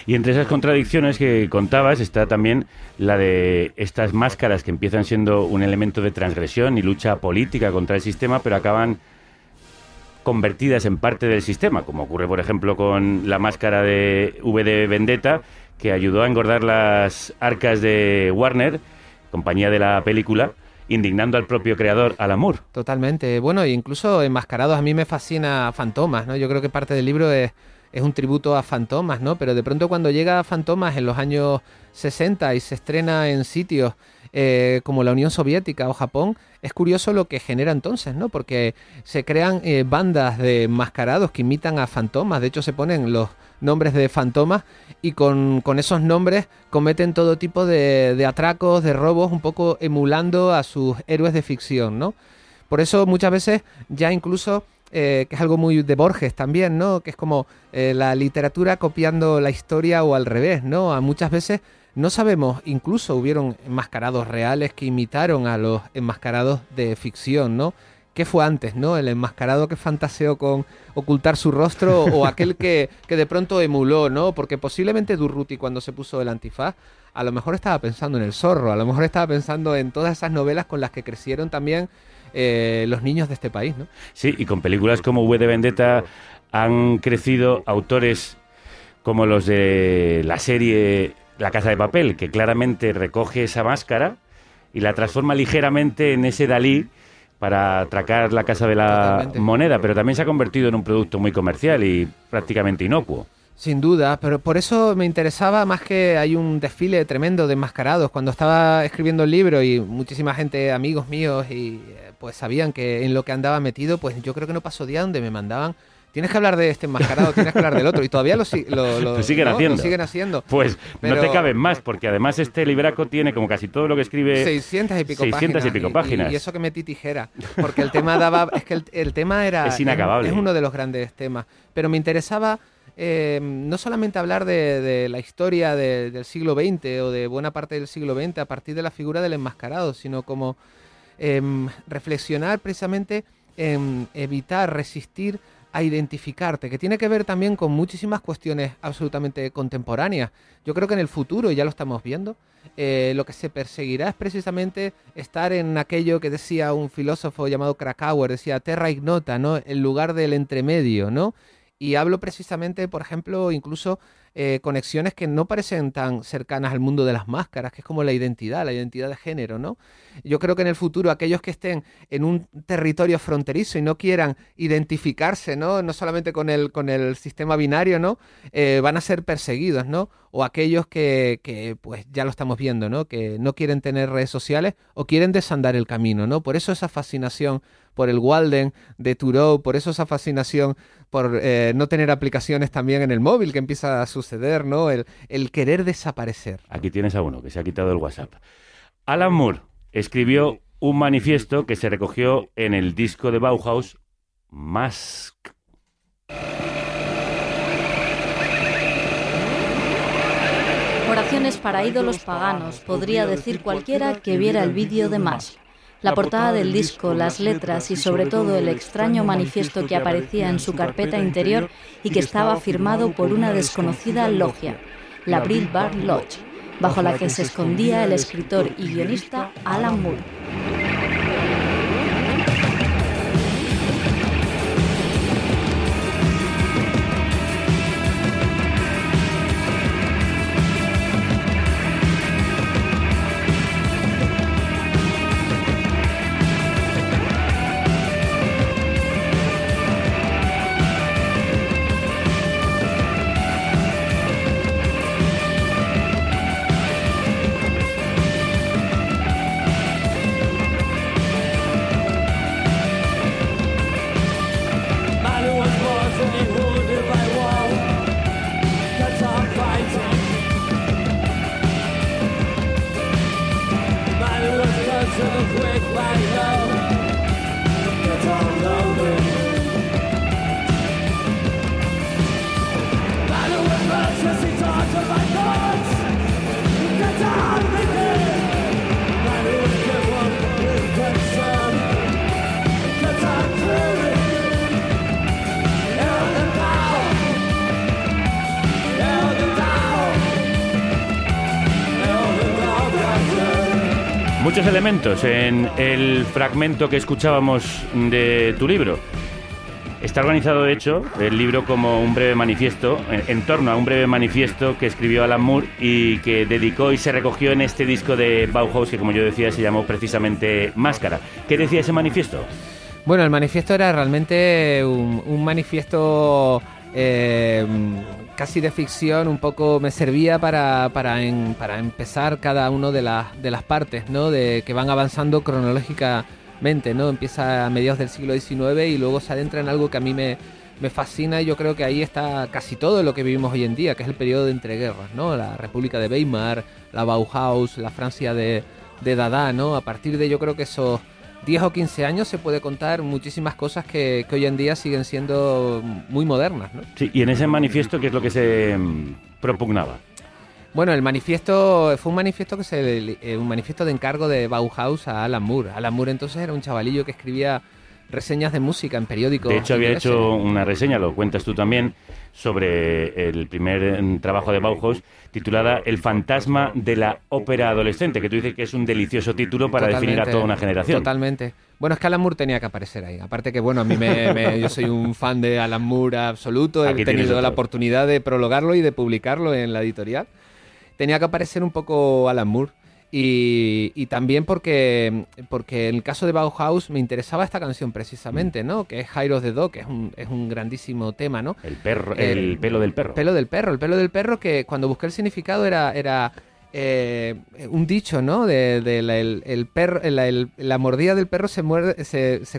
Y entre esas contradicciones que contabas está también la de estas máscaras que empiezan siendo un elemento de transgresión y lucha política contra el sistema, pero acaban convertidas en parte del sistema, como ocurre, por ejemplo, con la máscara de V de Vendetta, que ayudó a engordar las arcas de Warner, compañía de la película, indignando al propio creador, Alan Moore. Totalmente. Bueno, incluso enmascarados, a mí me fascina Fantomas, ¿no? Yo creo que parte del libro es un tributo a Fantomas, ¿no? Pero de pronto cuando llega Fantomas en los años 60 y se estrena en sitios como la Unión Soviética o Japón, es curioso lo que genera entonces, ¿no? Porque se crean bandas de enmascarados que imitan a Fantomas, de hecho se ponen los nombres de Fantomas y con esos nombres cometen todo tipo de atracos, de robos, un poco emulando a sus héroes de ficción, ¿no? Por eso muchas veces ya incluso... que es algo muy de Borges también, ¿no? Que es como la literatura copiando la historia o al revés, ¿no? A muchas veces no sabemos, incluso hubieron enmascarados reales que imitaron a los enmascarados de ficción, ¿no? ¿Qué fue antes, no? ¿El enmascarado que fantaseó con ocultar su rostro o aquel que de pronto emuló, ¿no? Porque posiblemente Durruti, cuando se puso el antifaz, a lo mejor estaba pensando en El Zorro, a lo mejor estaba pensando en todas esas novelas con las que crecieron también los niños de este país, ¿no? Sí, y con películas como V de Vendetta han crecido autores como los de la serie La Casa de Papel, que claramente recoge esa máscara y la transforma ligeramente en ese Dalí para atracar la Casa de la Totalmente. Moneda, pero también se ha convertido en un producto muy comercial y prácticamente inocuo. Sin duda, pero por eso me interesaba más, que hay un desfile tremendo de enmascarados. Cuando estaba escribiendo el libro y muchísima gente, amigos míos, y pues sabían que en lo que andaba metido, pues yo creo que no pasó día donde me mandaban: tienes que hablar de este enmascarado, tienes que hablar del otro, y todavía lo siguen haciendo. Pues pero... no te caben más, porque además este libraco tiene, como casi todo lo que escribe, 600 y pico páginas. Y eso que metí tijera, porque el tema daba... Es que el tema era... Es inacabable. Es uno de los grandes temas, pero me interesaba... no solamente hablar de la historia del siglo XX o de buena parte del siglo XX a partir de la figura del enmascarado, sino como reflexionar precisamente en evitar, resistir a identificarte, que tiene que ver también con muchísimas cuestiones absolutamente contemporáneas. Yo creo que en el futuro, y ya lo estamos viendo, lo que se perseguirá es precisamente estar en aquello que decía un filósofo llamado Krakauer, decía terra ignota, ¿no? El lugar del entremedio, ¿no? Y hablo precisamente, por ejemplo, incluso conexiones que no parecen tan cercanas al mundo de las máscaras, que es como la identidad de género, ¿no? Yo creo que en el futuro aquellos que estén en un territorio fronterizo y no quieran identificarse, ¿no? No solamente con el sistema binario, ¿no? Van a ser perseguidos, ¿no? O aquellos que pues ya lo estamos viendo, ¿no? Que no quieren tener redes sociales o quieren desandar el camino, ¿no? Por eso esa fascinación por el Walden de Thoreau, por eso esa fascinación por no tener aplicaciones también en el móvil, que empieza a suceder, ¿no? El querer desaparecer. Aquí tienes a uno que se ha quitado el WhatsApp. Alan Moore escribió un manifiesto que se recogió en el disco de Bauhaus, Mask. Oraciones para ídolos paganos, podría decir cualquiera que viera el vídeo de Mask. La portada del disco, las letras y sobre todo el extraño manifiesto que aparecía en su carpeta interior y que estaba firmado por una desconocida logia, la Brill Bar Lodge, bajo la que se escondía el escritor y guionista Alan Moore. Muchos elementos en el fragmento que escuchábamos de tu libro. Está organizado, de hecho, el libro como un breve manifiesto, en torno a un breve manifiesto que escribió Alan Moore y que dedicó y se recogió en este disco de Bauhaus, que, como yo decía, se llamó precisamente Máscara. ¿Qué decía ese manifiesto? Bueno, el manifiesto era realmente un manifiesto casi de ficción, un poco me servía para empezar cada uno de las partes, ¿no? De que van avanzando cronológicamente, ¿no? Empieza a mediados del siglo XIX y luego se adentra en algo que a mí me fascina, y yo creo que ahí está casi todo lo que vivimos hoy en día, que es el periodo de entreguerras, ¿no? La República de Weimar, la Bauhaus, la Francia de Dada, ¿no? A partir de, yo creo que esos 10 o 15 años se puede contar muchísimas cosas que hoy en día siguen siendo muy modernas, ¿no? Sí, y en ese manifiesto, ¿qué es lo que se propugnaba? Bueno, el manifiesto fue un manifiesto de encargo de Bauhaus a Alan Moore. Alan Moore entonces era un chavalillo que escribía reseñas de música en periódicos. De hecho, había hecho una reseña, lo cuentas tú también, sobre el primer trabajo de Bauhaus, titulada El fantasma de la ópera adolescente, que tú dices que es un delicioso título para definir a toda una generación. Totalmente. Bueno, es que Alan Moore tenía que aparecer ahí. Aparte que, bueno, a mí yo soy un fan de Alan Moore absoluto. He tenido la oportunidad de prologarlo y de publicarlo en la editorial. Tenía que aparecer un poco Alan Moore. Y también porque en el caso de Bauhaus me interesaba esta canción precisamente, ¿no? Que es Hire of the Dog, que es un grandísimo tema, ¿no? El perro, el pelo del perro. El pelo del perro, que cuando busqué el significado era un dicho, ¿no? La mordida del perro se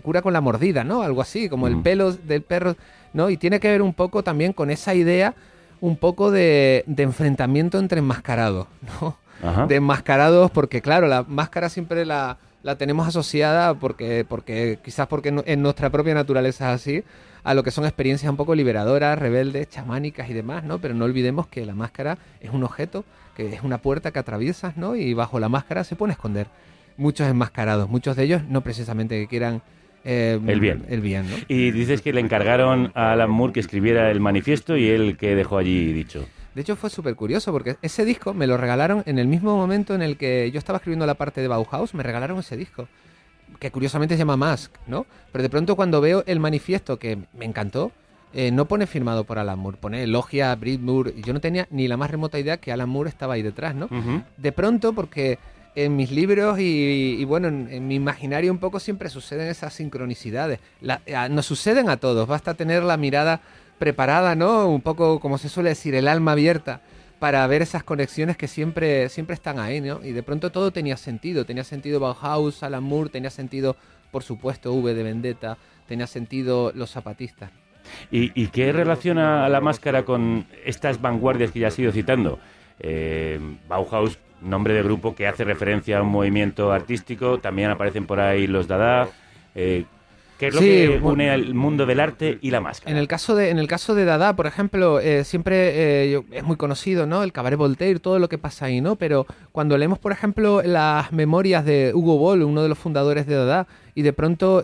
cura con la mordida, ¿no? Algo así, como el pelo del perro, ¿no? Y tiene que ver un poco también con esa idea, un poco de enfrentamiento entre enmascarados, ¿no? Ajá. De enmascarados, porque claro, la máscara siempre la tenemos asociada porque quizás porque en nuestra propia naturaleza es así, a lo que son experiencias un poco liberadoras, rebeldes, chamánicas y demás, ¿no? Pero no olvidemos que la máscara es un objeto, que es una puerta que atraviesas, ¿no? Y bajo la máscara se pone a esconder muchos enmascarados, muchos de ellos no precisamente que quieran el bien, ¿no? Y dices que le encargaron a Alan Moore que escribiera el manifiesto y él que dejó allí dicho. De hecho, fue súper curioso porque ese disco me lo regalaron en el mismo momento en el que yo estaba escribiendo la parte de Bauhaus, me regalaron ese disco, que curiosamente se llama Mask, ¿no? Pero de pronto cuando veo el manifiesto, que me encantó, no pone firmado por Alan Moore, pone Logia, Britt Moore, y yo no tenía ni la más remota idea que Alan Moore estaba ahí detrás, ¿no? Uh-huh. De pronto, porque en mis libros y bueno, en mi imaginario un poco siempre suceden esas sincronicidades. Nos suceden a todos, basta tener la mirada preparada, ¿no? Un poco, como se suele decir, el alma abierta para ver esas conexiones que siempre están ahí, ¿no? Y de pronto todo tenía sentido Bauhaus, Alan Moore, tenía sentido, por supuesto, V de Vendetta, tenía sentido los Zapatistas. ¿Y qué relaciona a la máscara con estas vanguardias que ya has ido citando? Bauhaus, nombre de grupo que hace referencia a un movimiento artístico, también aparecen por ahí los Dada. que es lo que une al mundo del arte y la máscara. En el caso de Dada, por ejemplo, siempre es muy conocido, ¿no?, el Cabaret Voltaire, todo lo que pasa ahí, ¿no? Pero cuando leemos, por ejemplo, las memorias de Hugo Ball, uno de los fundadores de Dada, y de pronto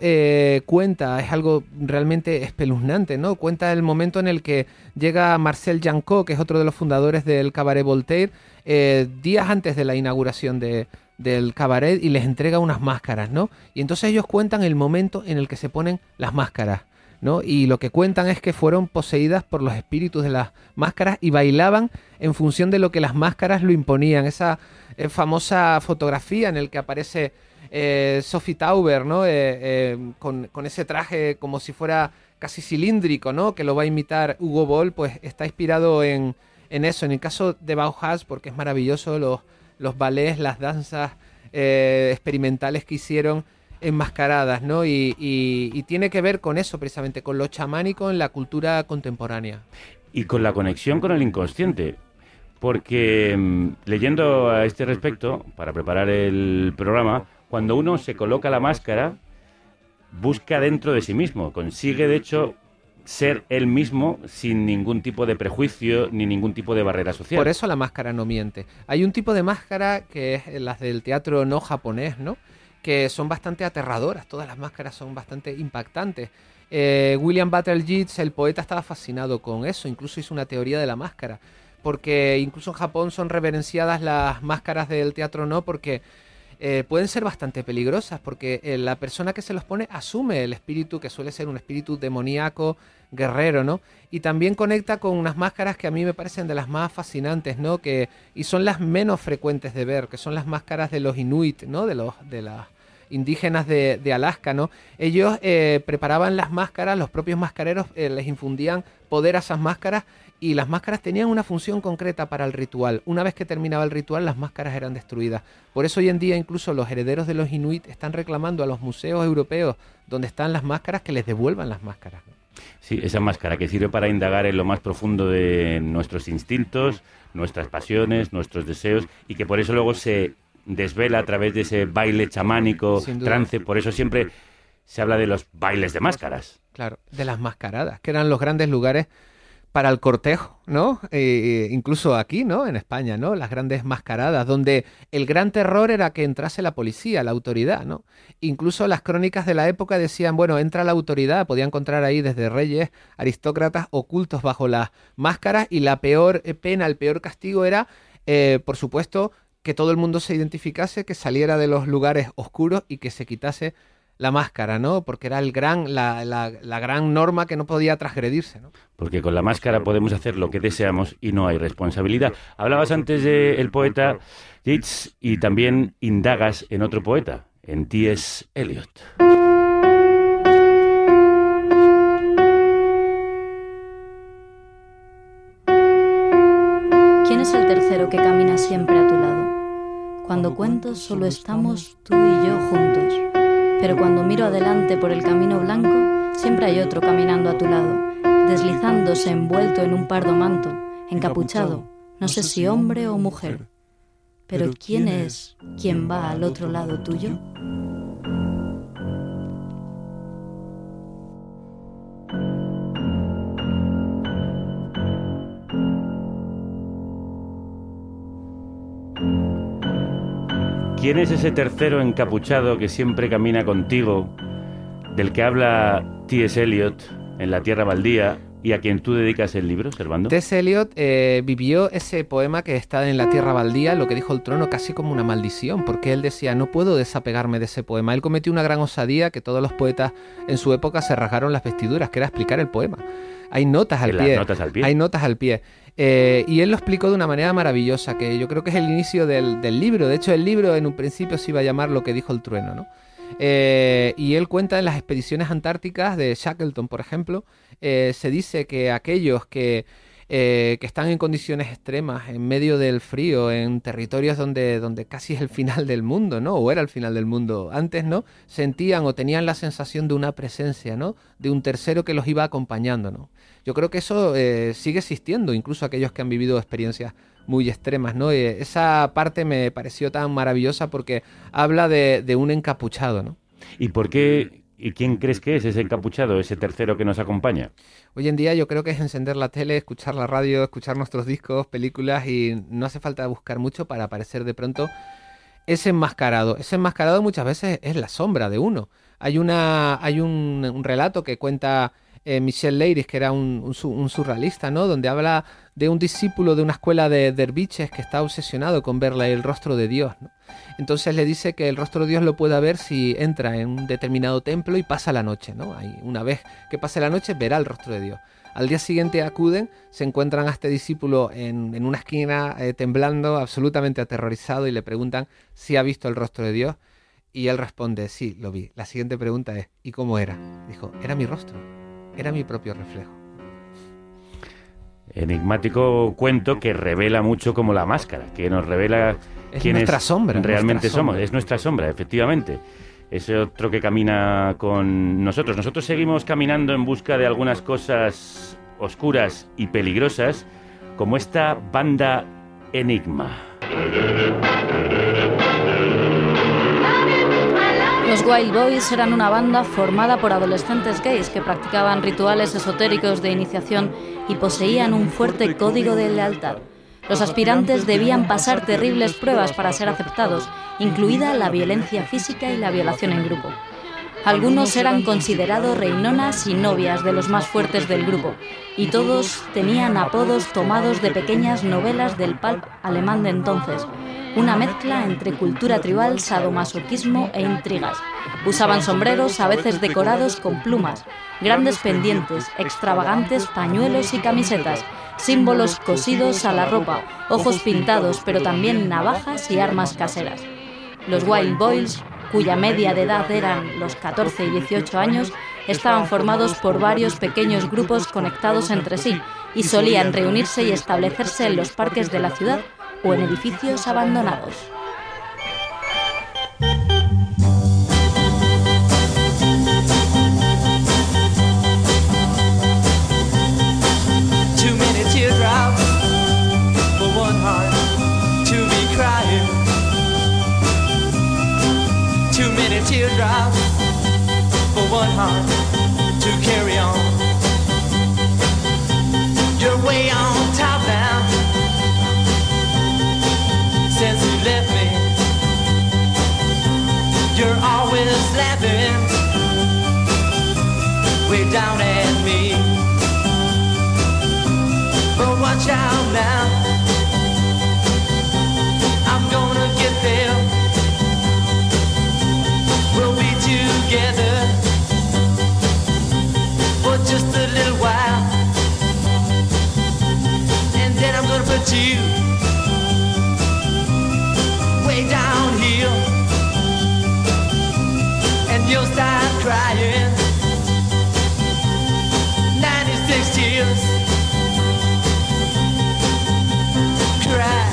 cuenta, es algo realmente espeluznante, ¿no? Cuenta el momento en el que llega Marcel Janco, que es otro de los fundadores del Cabaret Voltaire, días antes de la inauguración del cabaret, y les entrega unas máscaras, ¿no? Y entonces ellos cuentan el momento en el que se ponen las máscaras, ¿no? Y lo que cuentan es que fueron poseídas por los espíritus de las máscaras y bailaban en función de lo que las máscaras lo imponían. Esa famosa fotografía en el que aparece Sophie Tauber, ¿no?, con ese traje como si fuera casi cilíndrico, ¿no?, que lo va a imitar Hugo Ball, pues está inspirado en eso. En el caso de Bauhaus, porque es maravilloso los ballets, las danzas experimentales que hicieron enmascaradas, ¿no? Y tiene que ver con eso precisamente, con lo chamánico en la cultura contemporánea. Y con la conexión con el inconsciente, porque leyendo a este respecto, para preparar el programa, cuando uno se coloca la máscara, busca dentro de sí mismo, consigue de hecho ser él mismo sin ningún tipo de prejuicio ni ningún tipo de barrera social. Por eso la máscara no miente. Hay un tipo de máscara que es las del teatro no japonés, ¿no?, que son bastante aterradoras, todas las máscaras son bastante impactantes. William Butler Yeats, el poeta, estaba fascinado con eso, incluso hizo una teoría de la máscara, porque incluso en Japón son reverenciadas las máscaras del teatro no, porque pueden ser bastante peligrosas, porque la persona que se los pone asume el espíritu, que suele ser un espíritu demoníaco, guerrero, ¿no? Y también conecta con unas máscaras que a mí me parecen de las más fascinantes, ¿no?, y son las menos frecuentes de ver, que son las máscaras de los inuit, ¿no?, de las indígenas de Alaska, ¿no? Ellos preparaban las máscaras, los propios mascareros les infundían poder a esas máscaras, y las máscaras tenían una función concreta para el ritual. Una vez que terminaba el ritual, las máscaras eran destruidas. Por eso hoy en día incluso los herederos de los inuit están reclamando a los museos europeos donde están las máscaras que les devuelvan las máscaras, ¿no? Sí, esa máscara que sirve para indagar en lo más profundo de nuestros instintos, nuestras pasiones, nuestros deseos, y que por eso luego se desvela a través de ese baile chamánico, trance. Por eso siempre se habla de los bailes de máscaras. Claro, de las mascaradas, que eran los grandes lugares para el cortejo, ¿no? Incluso aquí, ¿no?, en España, ¿no?, las grandes mascaradas, donde el gran terror era que entrase la policía, la autoridad, ¿no? Incluso las crónicas de la época decían, bueno, entra la autoridad, podía encontrar ahí desde reyes, aristócratas, ocultos bajo las máscaras, y la peor pena, el peor castigo era, por supuesto, que todo el mundo se identificase, que saliera de los lugares oscuros y que se quitase la máscara, ¿no? Porque era la gran norma que no podía transgredirse, ¿no? Porque con la máscara podemos hacer lo que deseamos y no hay responsabilidad. Hablabas antes del poeta Yeats y también indagas en otro poeta, en T.S. Eliot. ¿Quién es el tercero que camina siempre a tu lado? Cuando cuento solo estamos tú y yo juntos. Pero cuando miro adelante por el camino blanco, siempre hay otro caminando a tu lado, deslizándose envuelto en un pardo manto, encapuchado, no sé si hombre o mujer. Pero ¿quién es quien va al otro lado tuyo? ¿Quién es ese tercero encapuchado que siempre camina contigo, del que habla T.S. Eliot en La Tierra Baldía y a quien tú dedicas el libro, Servando? T.S. Eliot vivió ese poema que está en La Tierra Baldía, lo que dijo el trono, casi como una maldición, porque él decía, no puedo desapegarme de ese poema. Él cometió una gran osadía que todos los poetas en su época se rasgaron las vestiduras, que era explicar el poema. Hay notas al pie. Y él lo explicó de una manera maravillosa, que yo creo que es el inicio del libro. De hecho, el libro en un principio se iba a llamar Lo que dijo el trueno, ¿no? Y él cuenta en las expediciones antárticas de Shackleton, por ejemplo, se dice que aquellos que están en condiciones extremas, en medio del frío, en territorios donde casi es el final del mundo, ¿no?, o era el final del mundo antes, ¿no?, sentían o tenían la sensación de una presencia, ¿no?, de un tercero que los iba acompañando, ¿no? Yo creo que eso sigue existiendo, incluso aquellos que han vivido experiencias muy extremas, ¿no? Esa parte me pareció tan maravillosa porque habla de un encapuchado, ¿no? ¿Y por qué ¿Y quién crees que es ese encapuchado, ese tercero que nos acompaña? Hoy en día yo creo que es encender la tele, escuchar la radio, escuchar nuestros discos, películas, y no hace falta buscar mucho para aparecer de pronto ese enmascarado. Ese enmascarado muchas veces es la sombra de uno. Hay un relato que cuenta Michel Leiris, que era un surrealista, ¿no?, donde habla de un discípulo de una escuela de derviches que está obsesionado con ver el rostro de Dios, ¿no? Entonces le dice que el rostro de Dios lo puede ver si entra en un determinado templo y pasa la noche, ¿no? Una vez que pase la noche verá el rostro de Dios. Al día siguiente acuden, se encuentran a este discípulo en una esquina temblando, absolutamente aterrorizado, y le preguntan si ha visto el rostro de Dios, y él responde: sí, lo vi. La siguiente pregunta es: ¿y cómo era? Dijo: era mi rostro, era mi propio reflejo. Enigmático cuento que revela mucho, como la máscara, que nos revela quiénes realmente somos. Es nuestra sombra, efectivamente. Es otro que camina con nosotros. Nosotros seguimos caminando en busca de algunas cosas oscuras y peligrosas, como esta banda Enigma. Los Wild Boys eran una banda formada por adolescentes gays que practicaban rituales esotéricos de iniciación y poseían un fuerte código de lealtad. Los aspirantes debían pasar terribles pruebas para ser aceptados, incluida la violencia física y la violación en grupo. Algunos eran considerados reinonas y novias de los más fuertes del grupo, y todos tenían apodos tomados de pequeñas novelas del pulp alemán de entonces. Una mezcla entre cultura tribal, sadomasoquismo e intrigas. Usaban sombreros, a veces decorados con plumas, grandes pendientes, extravagantes pañuelos y camisetas, símbolos cosidos a la ropa, ojos pintados, pero también navajas y armas caseras. Los Wild Boys, cuya media de edad eran los 14 y 18 años, estaban formados por varios pequeños grupos conectados entre sí y solían reunirse y establecerse en los parques de la ciudad o en edificios abandonados. Too many teardrops for one heart to be crying. Too many teardrops for one heart to carry on. You're way on top now. Since you left me, you're always laughing way down at me. But watch out now, I'm gonna get there. We'll be together for just a little while, and then I'm gonna put you down here, and you'll start crying. 96 tears, cry.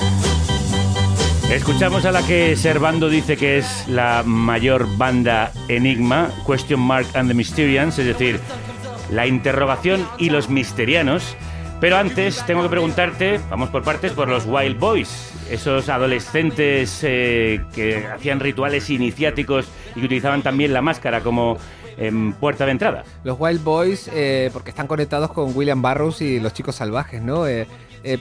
Escuchamos a la que Servando dice que es la mayor banda Enigma, Question Mark and the Mysterians, es decir, la interrogación y los misterianos. Pero antes tengo que preguntarte, vamos por partes, por los Wild Boys, esos adolescentes que hacían rituales iniciáticos y que utilizaban también la máscara como puerta de entrada. Los Wild Boys, porque están conectados con William Burroughs y los Chicos Salvajes, ¿no?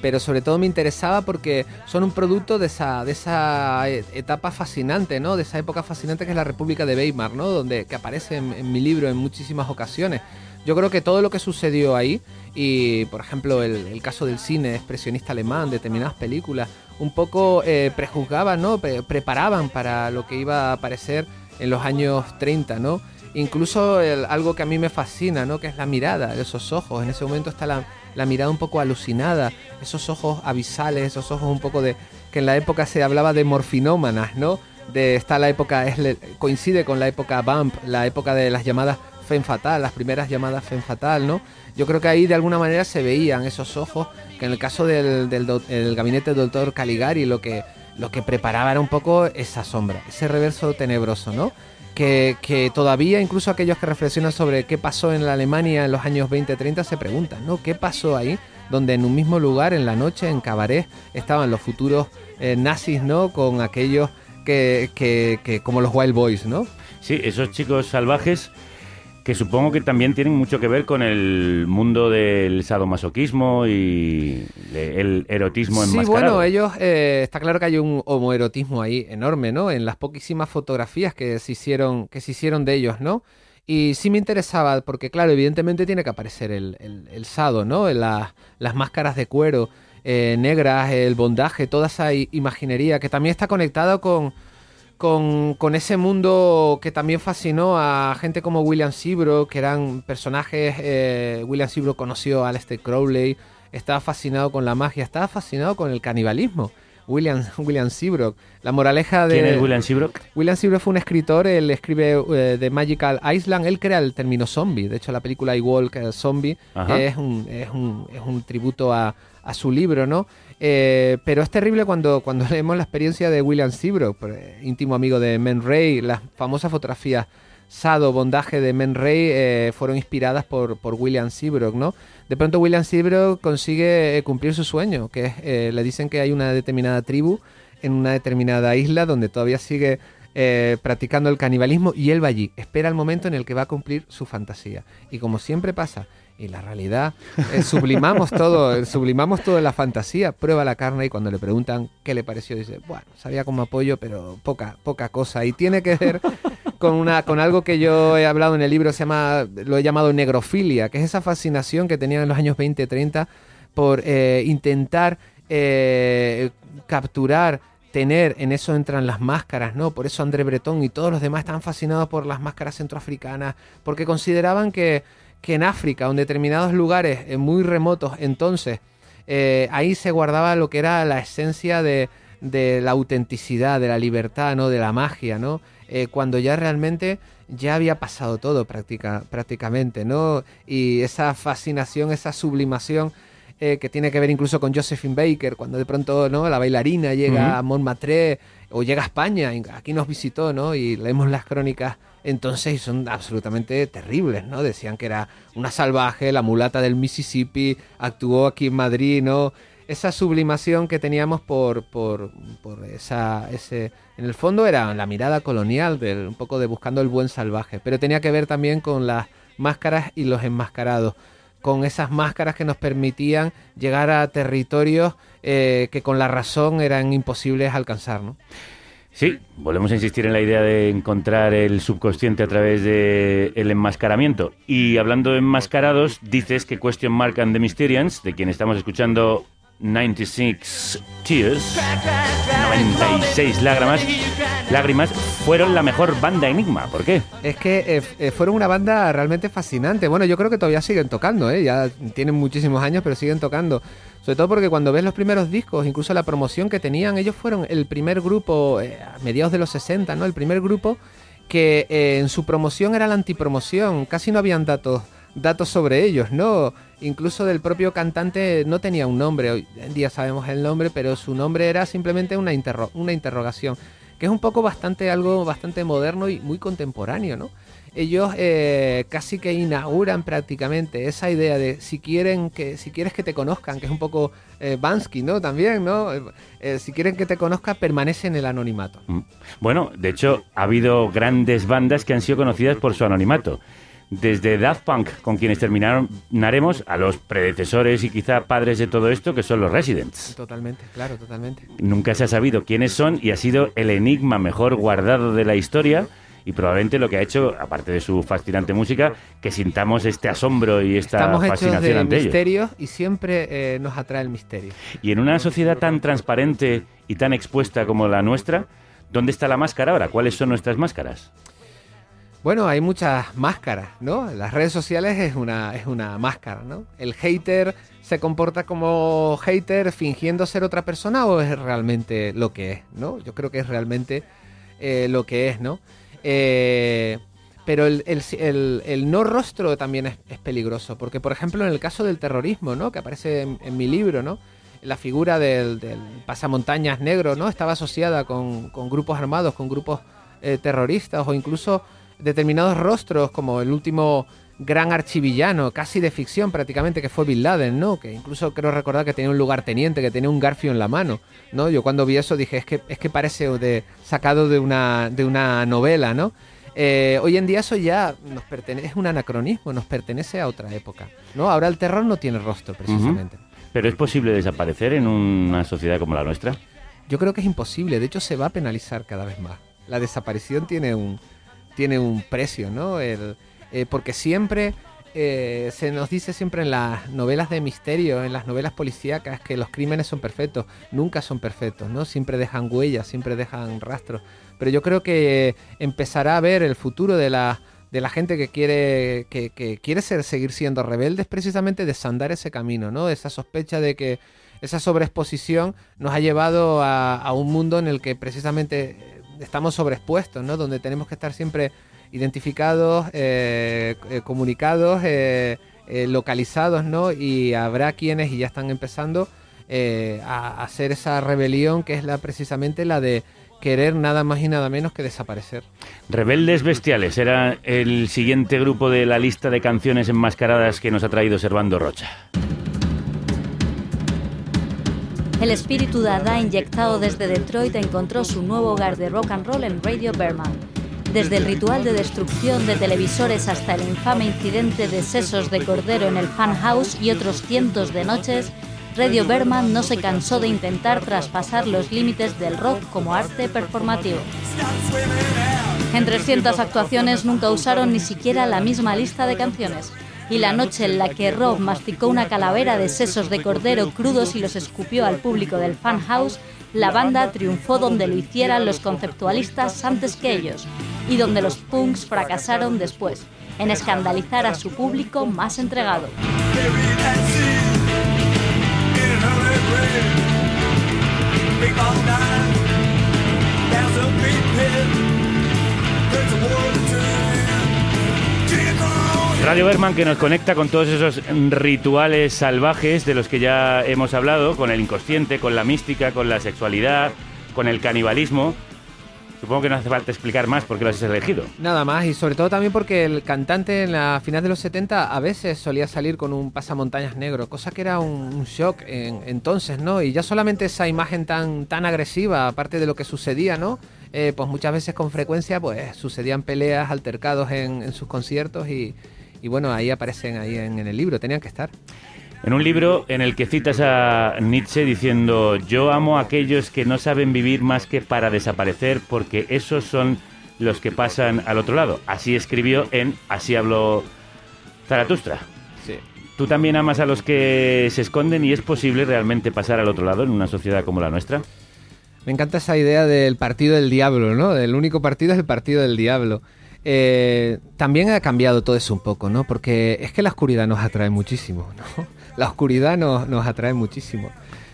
Pero sobre todo me interesaba porque son un producto de esa etapa fascinante, ¿no?, de esa época fascinante que es la República de Weimar, ¿no?, donde, que aparece en mi libro en muchísimas ocasiones. Yo creo que todo lo que sucedió ahí, y por ejemplo el caso del cine expresionista alemán, determinadas películas, un poco prejuzgaban, ¿no?, preparaban para lo que iba a aparecer en los años 30, ¿no? Incluso algo que a mí me fascina, ¿no?, que es la mirada, esos ojos. En ese momento está la mirada un poco alucinada, esos ojos abisales, esos ojos un poco de... que en la época se hablaba de morfinómanas, ¿no? Está la época, coincide con la época Bump, la época de las llamadas Femme Fatale, las primeras llamadas Femme Fatale, ¿no? Yo creo que ahí de alguna manera se veían esos ojos, que en el caso del gabinete del doctor Caligari lo que preparaba era un poco esa sombra, ese reverso tenebroso, ¿no? Que todavía incluso aquellos que reflexionan sobre qué pasó en la Alemania en los años 20-30 se preguntan, ¿no?, ¿qué pasó ahí? Donde en un mismo lugar, en la noche, en cabaret, estaban los futuros nazis, ¿no?, con aquellos que como los Wild Boys, ¿no? Sí, esos Chicos Salvajes... que supongo que también tienen mucho que ver con el mundo del sadomasoquismo y el erotismo enmascarado. Sí, bueno, ellos está claro que hay un homoerotismo ahí enorme, ¿no? En las poquísimas fotografías que se hicieron de ellos, ¿no? Y sí me interesaba, porque claro, evidentemente tiene que aparecer el sado, ¿no? Las máscaras de cuero negras, el bondaje, toda esa imaginería que también está conectada con ese mundo que también fascinó a gente como William Seabrook, que eran personajes. William Seabrook conoció a Aleister Crowley, estaba fascinado con la magia, estaba fascinado con el canibalismo. William Seabrook. La moraleja de... ¿Quién es William Seabrook? William Seabrook fue un escritor, él escribe The Magical Island, él crea el término zombie. De hecho, la película I Walk Zombie es un tributo a su libro, ¿no? Pero es terrible cuando leemos la experiencia de William Seabrook, íntimo amigo de Man Ray. Las famosas fotografías sado, bondaje de Man Ray fueron inspiradas por William Seabrook, ¿no? De pronto William Seabrook consigue cumplir su sueño, que es, le dicen que hay una determinada tribu en una determinada isla donde todavía sigue practicando el canibalismo, y él va allí, espera el momento en el que va a cumplir su fantasía. Y como siempre pasa, y la realidad, sublimamos todo en la fantasía, prueba la carne, y cuando le preguntan qué le pareció, dice, bueno, sabía como apoyo, pero poca cosa. Y tiene que ver... Con algo que yo he hablado en el libro, lo he llamado negrofilia, que es esa fascinación que tenían en los años 20-30 por intentar capturar, tener, en eso entran las máscaras, ¿no? Por eso André Breton y todos los demás estaban fascinados por las máscaras centroafricanas, porque consideraban que en África, en determinados lugares muy remotos entonces, ahí se guardaba lo que era la esencia de la autenticidad, de la libertad, ¿no? De la magia, ¿no? Cuando ya realmente ya había pasado todo prácticamente, ¿no? Y esa fascinación, esa sublimación que tiene que ver incluso con Josephine Baker, cuando de pronto, ¿no? La bailarina llega a Montmartre o llega a España, aquí nos visitó, ¿no? Y leemos las crónicas entonces y son absolutamente terribles, ¿no? Decían que era una salvaje, la mulata del Mississippi, actuó aquí en Madrid, ¿no? Esa sublimación que teníamos por ese, en el fondo era la mirada colonial, un poco de buscando el buen salvaje, pero tenía que ver también con las máscaras y los enmascarados, con esas máscaras que nos permitían llegar a territorios que con la razón eran imposibles alcanzar, ¿no? Sí, volvemos a insistir en la idea de encontrar el subconsciente a través del enmascaramiento. Y hablando de enmascarados, dices que Question Mark and the Mysterians, de quien estamos escuchando 96 Tears, 96 lágrimas, fueron la mejor banda enigma. ¿Por qué? Es que fueron una banda realmente fascinante. Bueno, yo creo que todavía siguen tocando, ya tienen muchísimos años, pero siguen tocando. Sobre todo porque cuando ves los primeros discos, incluso la promoción que tenían, ellos fueron el primer grupo, a mediados de los 60, ¿no? El primer grupo que en su promoción era la antipromoción. Casi no habían datos sobre ellos, ¿no? Incluso del propio cantante no tenía un nombre, hoy en día sabemos el nombre, pero su nombre era simplemente una interrogación, que es un poco algo bastante moderno y muy contemporáneo, ¿no? Ellos casi que inauguran prácticamente esa idea de si quieres que te conozcan, que es un poco Bansky, ¿no? También, ¿no? Si quieren que te conozca, permanece en el anonimato. Bueno, de hecho, ha habido grandes bandas que han sido conocidas por su anonimato. Desde Daft Punk, con quienes terminaremos, a los predecesores y quizá padres de todo esto, que son los Residents. Totalmente, claro, totalmente. Nunca se ha sabido quiénes son y ha sido el enigma mejor guardado de la historia y probablemente lo que ha hecho, aparte de su fascinante música, que sintamos este asombro y esta fascinación ante ellos. Estamos hechos de misterios y siempre nos atrae el misterio. Y en una sociedad tan transparente y tan expuesta como la nuestra, ¿dónde está la máscara ahora? ¿Cuáles son nuestras máscaras? Bueno, hay muchas máscaras, ¿no? Las redes sociales es una máscara, ¿no? El hater se comporta como hater fingiendo ser otra persona, ¿o es realmente lo que es, ¿no? Yo creo que es realmente lo que es, ¿no? Pero el no rostro también es peligroso, porque, por ejemplo, en el caso del terrorismo, ¿no? Que aparece en mi libro, ¿no? La figura del pasamontañas negro, ¿no? Estaba asociada con grupos armados, con grupos terroristas o incluso determinados rostros, como el último gran archivillano, casi de ficción prácticamente, que fue Bin Laden, ¿no? Que incluso creo recordar que tenía un lugarteniente, que tenía un garfio en la mano, ¿no? Yo cuando vi eso dije, es que parece sacado de una novela, ¿no? Hoy en día eso ya nos pertenece, es un anacronismo, nos pertenece a otra época, ¿no? Ahora el terror no tiene rostro, precisamente. ¿Pero es posible desaparecer en una sociedad como la nuestra? Yo creo que es imposible, de hecho se va a penalizar cada vez más. La desaparición tiene un precio, ¿no? Porque siempre se nos dice siempre en las novelas de misterio, en las novelas policíacas, que los crímenes son perfectos. Nunca son perfectos, ¿no? Siempre dejan huellas, siempre dejan rastros. Pero yo creo que empezará a ver el futuro de la gente que quiere seguir siendo rebeldes, precisamente desandar ese camino, ¿no? Esa sospecha de que esa sobreexposición nos ha llevado a un mundo en el que precisamente estamos sobreexpuestos, ¿no? Donde tenemos que estar siempre identificados, comunicados, localizados, ¿no? Y habrá quienes, y ya están empezando, a hacer esa rebelión que es precisamente la de querer nada más y nada menos que desaparecer. Rebeldes Bestiales era el siguiente grupo de la lista de canciones enmascaradas que nos ha traído Servando Rocha. El espíritu Dada, inyectado desde Detroit, encontró su nuevo hogar de rock and roll en Radio Berman. Desde el ritual de destrucción de televisores hasta el infame incidente de sesos de cordero en el Fan House y otros cientos de noches, Radio Berman no se cansó de intentar traspasar los límites del rock como arte performativo. En 300 actuaciones nunca usaron ni siquiera la misma lista de canciones. Y la noche en la que Rob masticó una calavera de sesos de cordero crudos y los escupió al público del Fan House, la banda triunfó donde lo hicieran los conceptualistas antes que ellos, y donde los punks fracasaron después, en escandalizar a su público más entregado. Radio Berman, que nos conecta con todos esos rituales salvajes de los que ya hemos hablado, con el inconsciente, con la mística, con la sexualidad, con el canibalismo. Supongo que no hace falta explicar más por qué lo has elegido. Nada más, y sobre todo también porque el cantante en la final de los 70 a veces solía salir con un pasamontañas negro, cosa que era un shock entonces, ¿no? Y ya solamente esa imagen tan agresiva, aparte de lo que sucedía, ¿no? Pues muchas veces con frecuencia pues sucedían peleas, altercados en sus conciertos y bueno, ahí aparecen ahí en el libro, tenían que estar. En un libro en el que citas a Nietzsche diciendo: yo amo a aquellos que no saben vivir más que para desaparecer, porque esos son los que pasan al otro lado. Así escribió en Así habló Zaratustra. Sí. ¿Tú también amas a los que se esconden y es posible realmente pasar al otro lado en una sociedad como la nuestra? Me encanta esa idea del partido del diablo, ¿no? El único partido es el partido del diablo. También ha cambiado todo eso un poco, ¿no? Porque es que la oscuridad nos atrae muchísimo, ¿no? La oscuridad nos atrae muchísimo.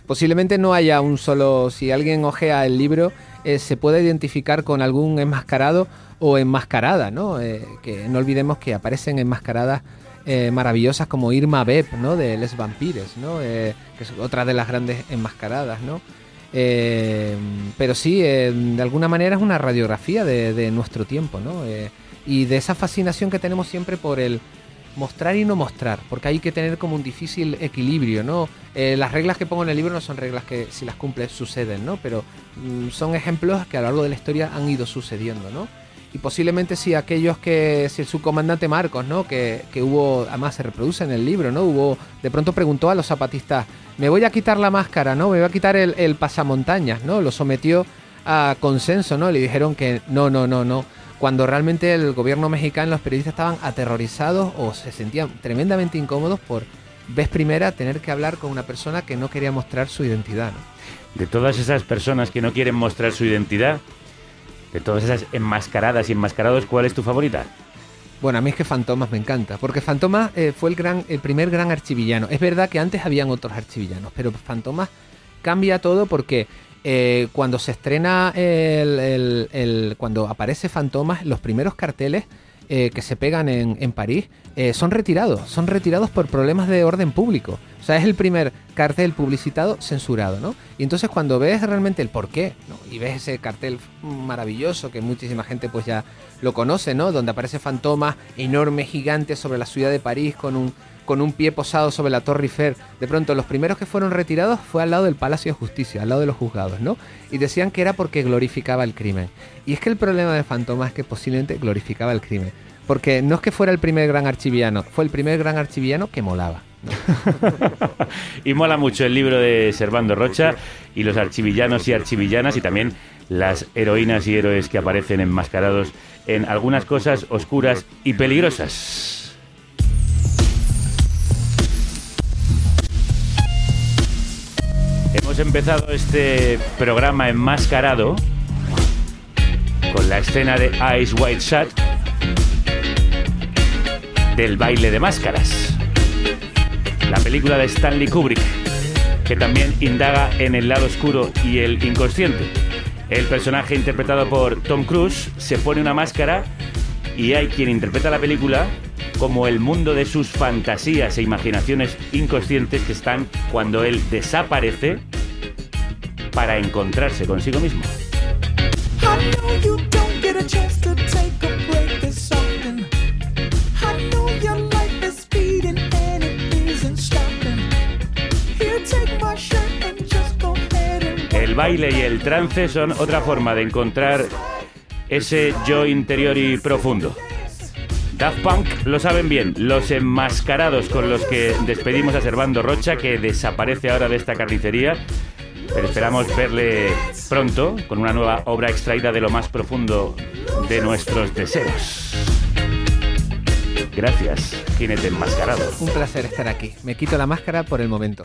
Posiblemente no haya un solo... Si alguien ojea el libro, se puede identificar con algún enmascarado o enmascarada, ¿no? Que no olvidemos que aparecen enmascaradas maravillosas como Irma Beb, ¿no? De Les Vampires, ¿no? Que es otra de las grandes enmascaradas, ¿no? Pero sí, de alguna manera es una radiografía de nuestro tiempo, ¿no? Y de esa fascinación que tenemos siempre por el mostrar y no mostrar, porque hay que tener como un difícil equilibrio, ¿no? Las reglas que pongo en el libro no son reglas que si las cumples suceden, ¿no? Pero son ejemplos que a lo largo de la historia han ido sucediendo, ¿no? Y posiblemente si el subcomandante Marcos, ¿no? Que hubo, además se reproduce en el libro, ¿no? De pronto preguntó a los zapatistas: me voy a quitar la máscara, ¿no? Me voy a quitar el pasamontañas, ¿no? Lo sometió a consenso, ¿no? Le dijeron que no. Cuando realmente el gobierno mexicano, los periodistas estaban aterrorizados o se sentían tremendamente incómodos por vez primera tener que hablar con una persona que no quería mostrar su identidad, ¿no? De todas esas personas que no quieren mostrar su identidad, de todas esas enmascaradas y enmascarados, ¿cuál es tu favorita? Bueno, a mí es que Fantomas me encanta, porque Fantomas fue el primer gran archivillano. Es verdad que antes habían otros archivillanos, pero Fantomas cambia todo porque... cuando se estrena cuando aparece Fantomas, los primeros carteles que se pegan en París son retirados por problemas de orden público. O sea, es el primer cartel publicitado censurado, ¿no? Y entonces cuando ves realmente el porqué, ¿no? Y ves ese cartel maravilloso que muchísima gente pues ya lo conoce, ¿no? Donde aparece Fantomas enormes, gigantes sobre la ciudad de París con un pie posado sobre la Torre Eiffel. De pronto, los primeros que fueron retirados fue al lado del Palacio de Justicia, al lado de los juzgados, ¿no? Y decían que era porque glorificaba el crimen. Y es que el problema de Fantomas es que posiblemente glorificaba el crimen. Porque no es que fuera el primer gran archiviano, fue el primer gran archiviano que molaba, ¿no? Y mola mucho el libro de Servando Rocha y los archivillanos y archivillanas, y también las heroínas y héroes que aparecen enmascarados en algunas cosas oscuras y peligrosas. Hemos empezado este programa enmascarado con la escena de Eyes Wide Shut del baile de máscaras, la película de Stanley Kubrick, que también indaga en el lado oscuro y el inconsciente. El personaje interpretado por Tom Cruise se pone una máscara y hay quien interpreta la película como el mundo de sus fantasías e imaginaciones inconscientes que están cuando él desaparece para encontrarse consigo mismo. El baile y el trance son otra forma de encontrar ese yo interior y profundo. Daft Punk lo saben bien, los enmascarados con los que despedimos a Servando Rocha, que desaparece ahora de esta carnicería, pero esperamos verle pronto con una nueva obra extraída de lo más profundo de nuestros deseos. Gracias, jinete enmascarado. Un placer estar aquí. Me quito la máscara por el momento.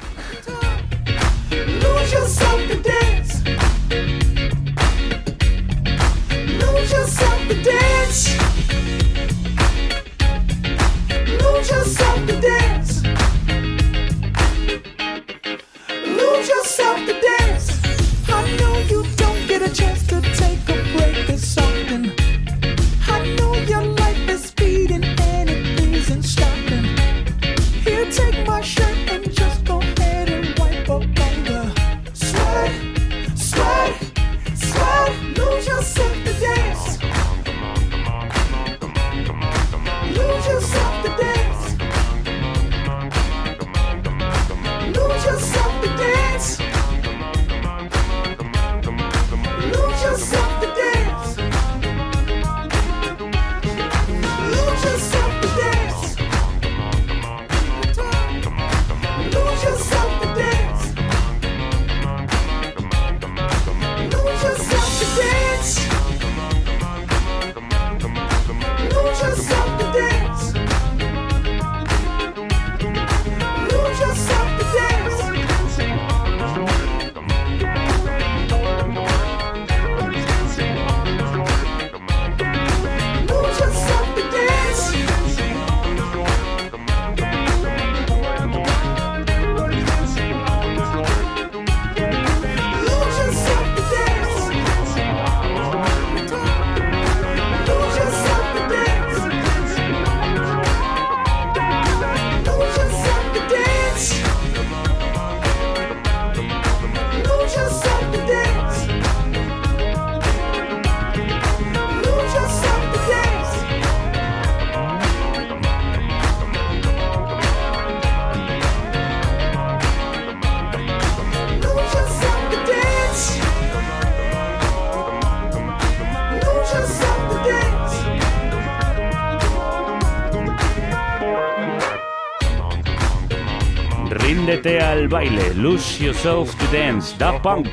Al baile, Lose Yourself to Dance, Daft Punk,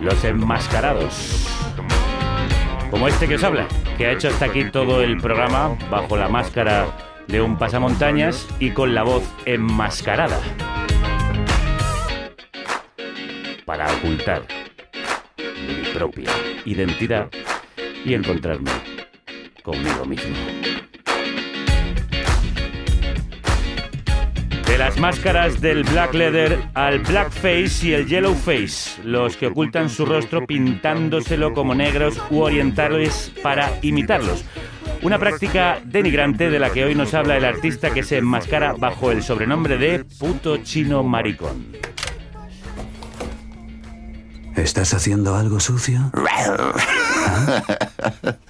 los enmascarados, como este que os habla, que ha hecho hasta aquí todo el programa bajo la máscara de un pasamontañas y con la voz enmascarada para ocultar mi propia identidad y encontrarme conmigo mismo. Las máscaras del black leather al blackface y el yellowface, los que ocultan su rostro pintándoselo como negros u orientales para imitarlos, una práctica denigrante de la que hoy nos habla el artista que se enmascara bajo el sobrenombre de puto chino maricón. ¿Estás haciendo algo sucio? ¿Ah?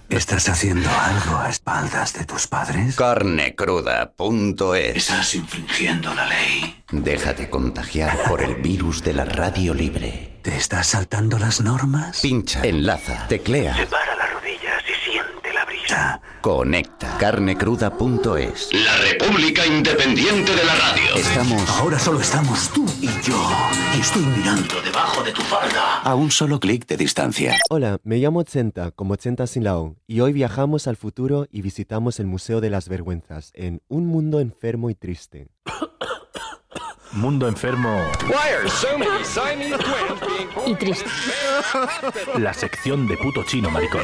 ¿Estás haciendo algo a espaldas de tus padres? Carnecruda.es. Estás infringiendo la ley. Déjate contagiar por el virus de la radio libre. ¿Te estás saltando las normas? Pincha, enlaza, teclea. Separa las rodillas y siente la brisa. Conecta. Carnecruda.es. La República Independiente de la Radio. Estamos... Ahora solo estamos tú y yo. Y estoy mirando debajo de tu falda. A un solo clic de distancia. Hola, me llamo 80, como 80 sin la O. Y hoy viajamos al futuro y visitamos el Museo de las Vergüenzas en Un Mundo Enfermo y Triste. Mundo enfermo y triste. La sección de puto chino maricón.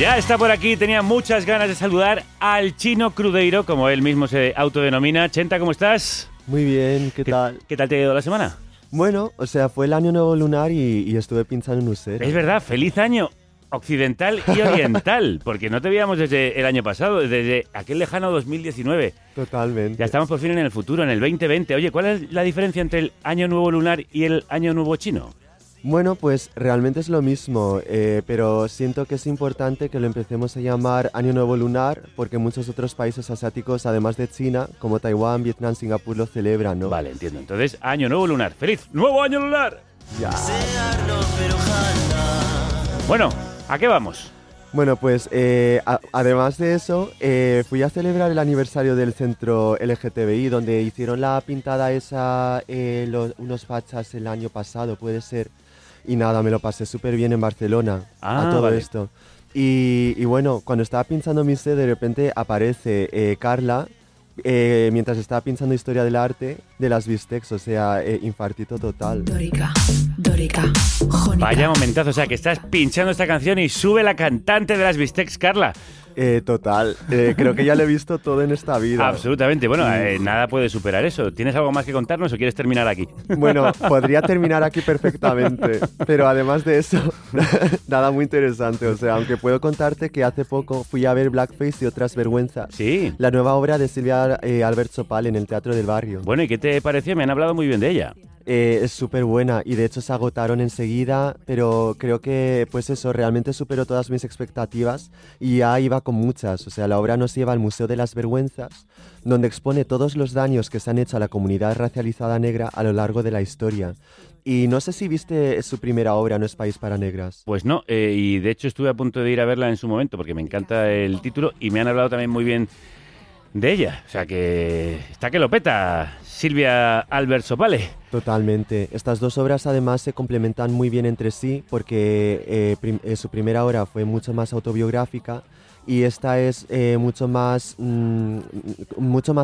Ya está por aquí, tenía muchas ganas de saludar al chino crudeiro, como él mismo se autodenomina. Chenta, ¿cómo estás? Muy bien, ¿qué tal? ¿Qué tal te ha ido la semana? Bueno, o sea, fue el año nuevo lunar y estuve pinchando en Usera. Es verdad, feliz año occidental y oriental, porque no te veíamos desde el año pasado, desde aquel lejano 2019. Totalmente. Ya estamos por fin en el futuro, en el 2020. Oye, ¿cuál es la diferencia entre el año nuevo lunar y el año nuevo chino? Bueno, pues realmente es lo mismo, pero siento que es importante que lo empecemos a llamar año nuevo lunar, porque muchos otros países asiáticos, además de China, como Taiwán, Vietnam, Singapur, lo celebran, ¿no? Vale, entiendo. Entonces, año nuevo lunar. ¡Feliz nuevo año lunar! Ya. Bueno, ¿a qué vamos? Bueno, pues además de eso, fui a celebrar el aniversario del centro LGTBI, donde hicieron la pintada esa, unos fachas el año pasado, puede ser. Y nada, me lo pasé súper bien en Barcelona, a todo esto. Y bueno, cuando estaba pinchando mi sed, de repente aparece Carla, mientras estaba pinchando historia del arte de las bistecs, o sea, infartito total. Dórica. Dórica, jónica. Vaya momentazo, o sea, que estás pinchando esta canción y sube la cantante de las bistecs, Carla. Total, creo que ya lo he visto todo en esta vida. Absolutamente, bueno, nada puede superar eso. ¿Tienes algo más que contarnos o quieres terminar aquí? Bueno, podría terminar aquí perfectamente, pero además de eso, nada muy interesante. O sea, aunque puedo contarte que hace poco fui a ver Blackface y otras vergüenzas. Sí. La nueva obra de Silvia Albert Sopale en el Teatro del Barrio. Bueno, ¿y qué te pareció? Me han hablado muy bien de ella. Es súper buena y de hecho se agotaron enseguida, pero creo que pues eso realmente superó todas mis expectativas y ya iba con muchas. O sea, la obra nos lleva al Museo de las Vergüenzas, donde expone todos los daños que se han hecho a la comunidad racializada negra a lo largo de la historia. Y no sé si viste su primera obra, No es país para negras. Pues no, y de hecho estuve a punto de ir a verla en su momento porque me encanta el título y me han hablado también muy bien de ella. O sea que está que lo peta Silvia Albert Sopale. Totalmente. Estas dos obras además se complementan muy bien entre sí porque su primera obra fue mucho más autobiográfica y esta es mucho más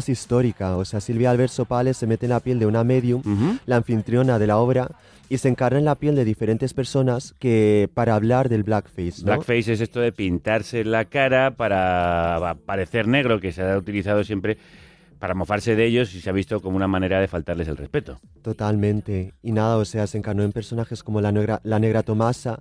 histórica. O sea, Silvia Albert Sopale se mete en la piel de una medium, la anfitriona de la obra, y se encarna en la piel de diferentes personas que para hablar del blackface, ¿no? Blackface es esto de pintarse la cara para parecer negro, que se ha utilizado siempre para mofarse de ellos y se ha visto como una manera de faltarles el respeto. Totalmente. Y nada, o sea, se encarnó en personajes como la negra Tomasa,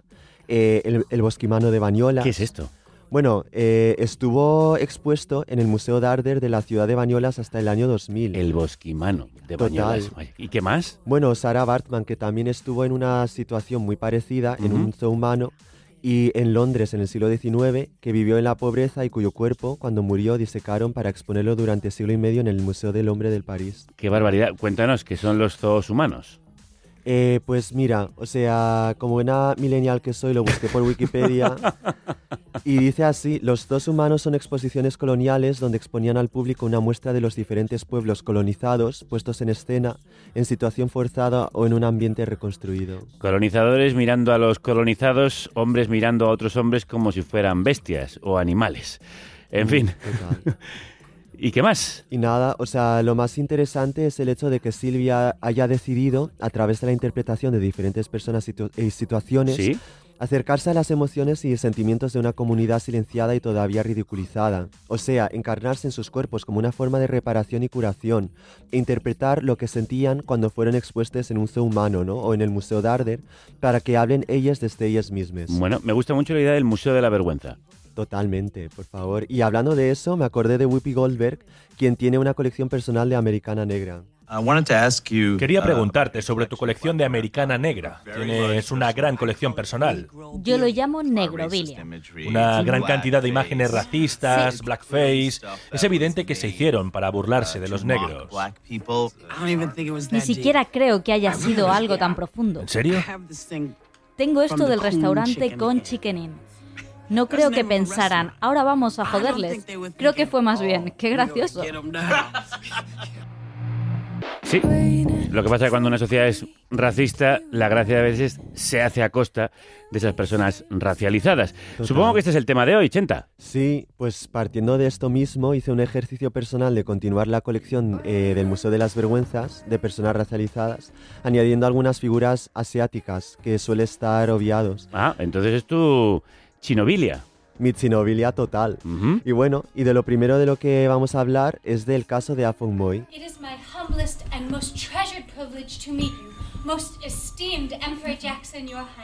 el bosquimano de Bañolas. ¿Qué es esto? Bueno, estuvo expuesto en el Museo Darder de la ciudad de Bañolas hasta el año 2000. El bosquimano de Bañolas. Total. ¿Y qué más? Bueno, Sarah Bartman, que también estuvo en una situación muy parecida, en un zoo humano, y en Londres en el siglo XIX, que vivió en la pobreza y cuyo cuerpo, cuando murió, disecaron para exponerlo durante siglo y medio en el Museo del Hombre del París. ¡Qué barbaridad! Cuéntanos, ¿qué son los zoos humanos? Pues mira, o sea, como buena millennial que soy, lo busqué por Wikipedia y dice así: los zoos humanos son exposiciones coloniales donde exponían al público una muestra de los diferentes pueblos colonizados puestos en escena, en situación forzada o en un ambiente reconstruido. Colonizadores mirando a los colonizados, hombres mirando a otros hombres como si fueran bestias o animales. En fin. Total. ¿Y qué más? Y nada, o sea, lo más interesante es el hecho de que Silvia haya decidido, a través de la interpretación de diferentes personas y situaciones, ¿sí?, acercarse a las emociones y sentimientos de una comunidad silenciada y todavía ridiculizada, o sea, encarnarse en sus cuerpos como una forma de reparación y curación, e interpretar lo que sentían cuando fueron expuestos en un zoo humano, ¿no?, o en el Museo Darder, para que hablen ellas desde ellas mismas. Bueno, me gusta mucho la idea del Museo de la Vergüenza. Totalmente, por favor. Y hablando de eso, me acordé de Whoopi Goldberg, quien tiene una colección personal de Americana Negra. Quería preguntarte sobre tu colección de Americana Negra. Tienes una gran colección personal. Yo lo llamo Negrovilla. Una gran cantidad de imágenes racistas, blackface. Es evidente que se hicieron para burlarse de los negros. Ni siquiera creo que haya sido algo tan profundo. ¿En serio? Tengo esto del restaurante con Chicken Inn. No creo que pensaran, ahora vamos a joderles. Creo que fue más bien, qué gracioso. Sí, lo que pasa es que cuando una sociedad es racista, la gracia a veces se hace a costa de esas personas racializadas. Total. Supongo que este es el tema de hoy, Chenta. Sí, pues partiendo de esto mismo, hice un ejercicio personal de continuar la colección del Museo de las Vergüenzas de personas racializadas, añadiendo algunas figuras asiáticas que suelen estar obviados. Ah, entonces es tu... chinobilia. Mi chinobilia total. Uh-huh. Y bueno, y de lo primero de lo que vamos a hablar es del caso de Afong Moy.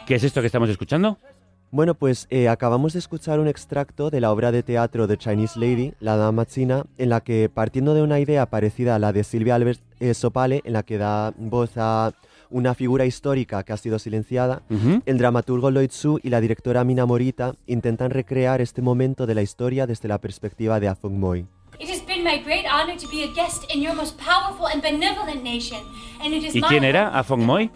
¿Qué es esto que estamos escuchando? Bueno, pues acabamos de escuchar un extracto de la obra de teatro The Chinese Lady, La Dama China, en la que, partiendo de una idea parecida a la de Silvia Albert Sopale, en la que da voz a... una figura histórica que ha sido silenciada, uh-huh, el dramaturgo Lloyd Su y la directora Mina Morita intentan recrear este momento de la historia desde la perspectiva de Afong Moy. ¿Y quién era Afong Moy?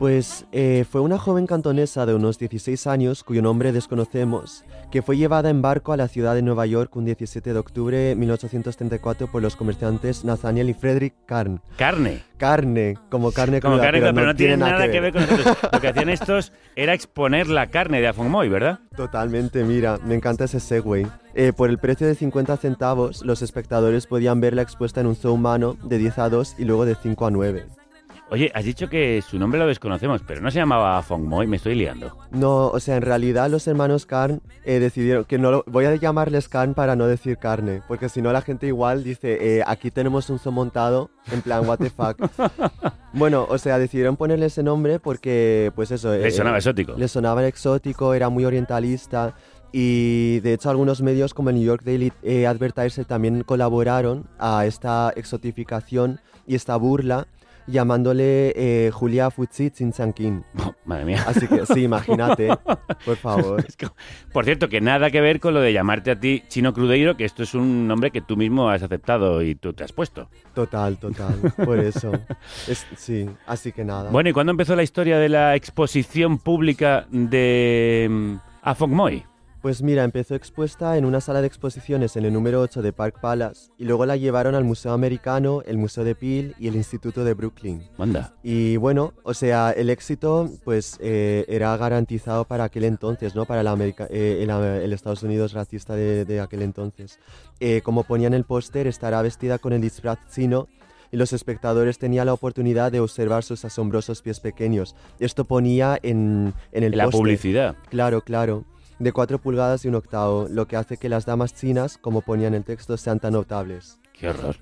Pues fue una joven cantonesa de unos 16 años, cuyo nombre desconocemos, que fue llevada en barco a la ciudad de Nueva York un 17 de octubre de 1834 por los comerciantes Nathaniel y Frederick Carne. ¿Carne? Carne, como carne cruda. Como carne, pero no tiene nada que ver con nosotros. Lo que hacían estos era exponer la carne de Afong Moy, ¿verdad? Totalmente, mira, me encanta ese segue. Por el precio de 50 centavos, los espectadores podían verla expuesta en un zoo humano de 10 a 2 y luego de 5 a 9. Oye, has dicho que su nombre lo desconocemos, pero no se llamaba Afong Moy, me estoy liando. No, o sea, en realidad los hermanos Carn decidieron que no lo... Voy a llamarles Carn para no decir carne, porque si no la gente igual dice, aquí tenemos un zoo montado, en plan, what the fuck. Bueno, o sea, decidieron ponerle ese nombre porque, pues eso... le sonaba exótico. Le sonaba exótico, era muy orientalista... Y de hecho algunos medios como el New York Daily Advertiser también colaboraron a esta exotificación y esta burla, llamándole Julia Fuchi Chinsankin. Oh, madre mía. Así que sí, imagínate, por favor. Es que, por cierto, que nada que ver con lo de llamarte a ti Chino Crudeiro, que esto es un nombre que tú mismo has aceptado y tú te has puesto. Total, total, por eso. Sí, así que nada. Bueno, ¿y cuándo empezó la historia de la exposición pública de Afong Moy? Pues mira, empezó expuesta en una sala de exposiciones en el número 8 de Park Palace y luego la llevaron al Museo Americano, el Museo de Peel y el Instituto de Brooklyn. Manda. Y bueno, o sea, el éxito pues era garantizado para aquel entonces, ¿no? Para el Estados Unidos racista de aquel entonces. Como ponía en el póster, estará vestida con el disfraz chino y los espectadores tenían la oportunidad de observar sus asombrosos pies pequeños. Esto ponía en el póster. La publicidad. Claro, claro. De 4 pulgadas y un octavo, lo que hace que las damas chinas, como ponía en el texto, sean tan notables. ¡Qué horror!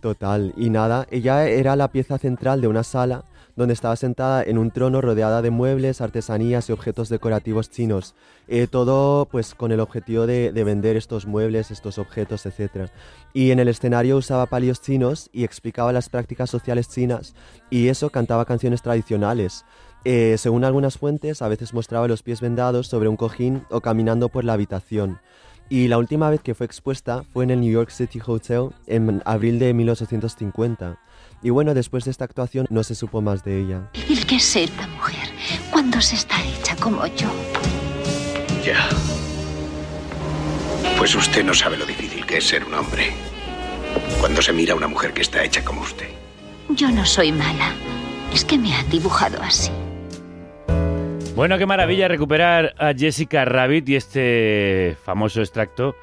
Total, y nada, ella era la pieza central de una sala donde estaba sentada en un trono rodeada de muebles, artesanías y objetos decorativos chinos. Todo pues con el objetivo de vender estos muebles, estos objetos, etc. Y en el escenario usaba palios chinos y explicaba las prácticas sociales chinas, y eso cantaba canciones tradicionales. Según algunas fuentes, a veces mostraba los pies vendados sobre un cojín o caminando por la habitación. Y la última vez que fue expuesta fue en el New York City Hotel en abril de 1850. Y bueno, después de esta actuación no se supo más de ella. ¿Y qué es esta mujer cuando se está hecha como yo? Ya. Pues usted no sabe lo difícil que es ser un hombre cuando se mira a una mujer que está hecha como usted. Yo no soy mala. Es que me han dibujado así. Bueno, qué maravilla recuperar a Jessica Rabbit y este famoso extracto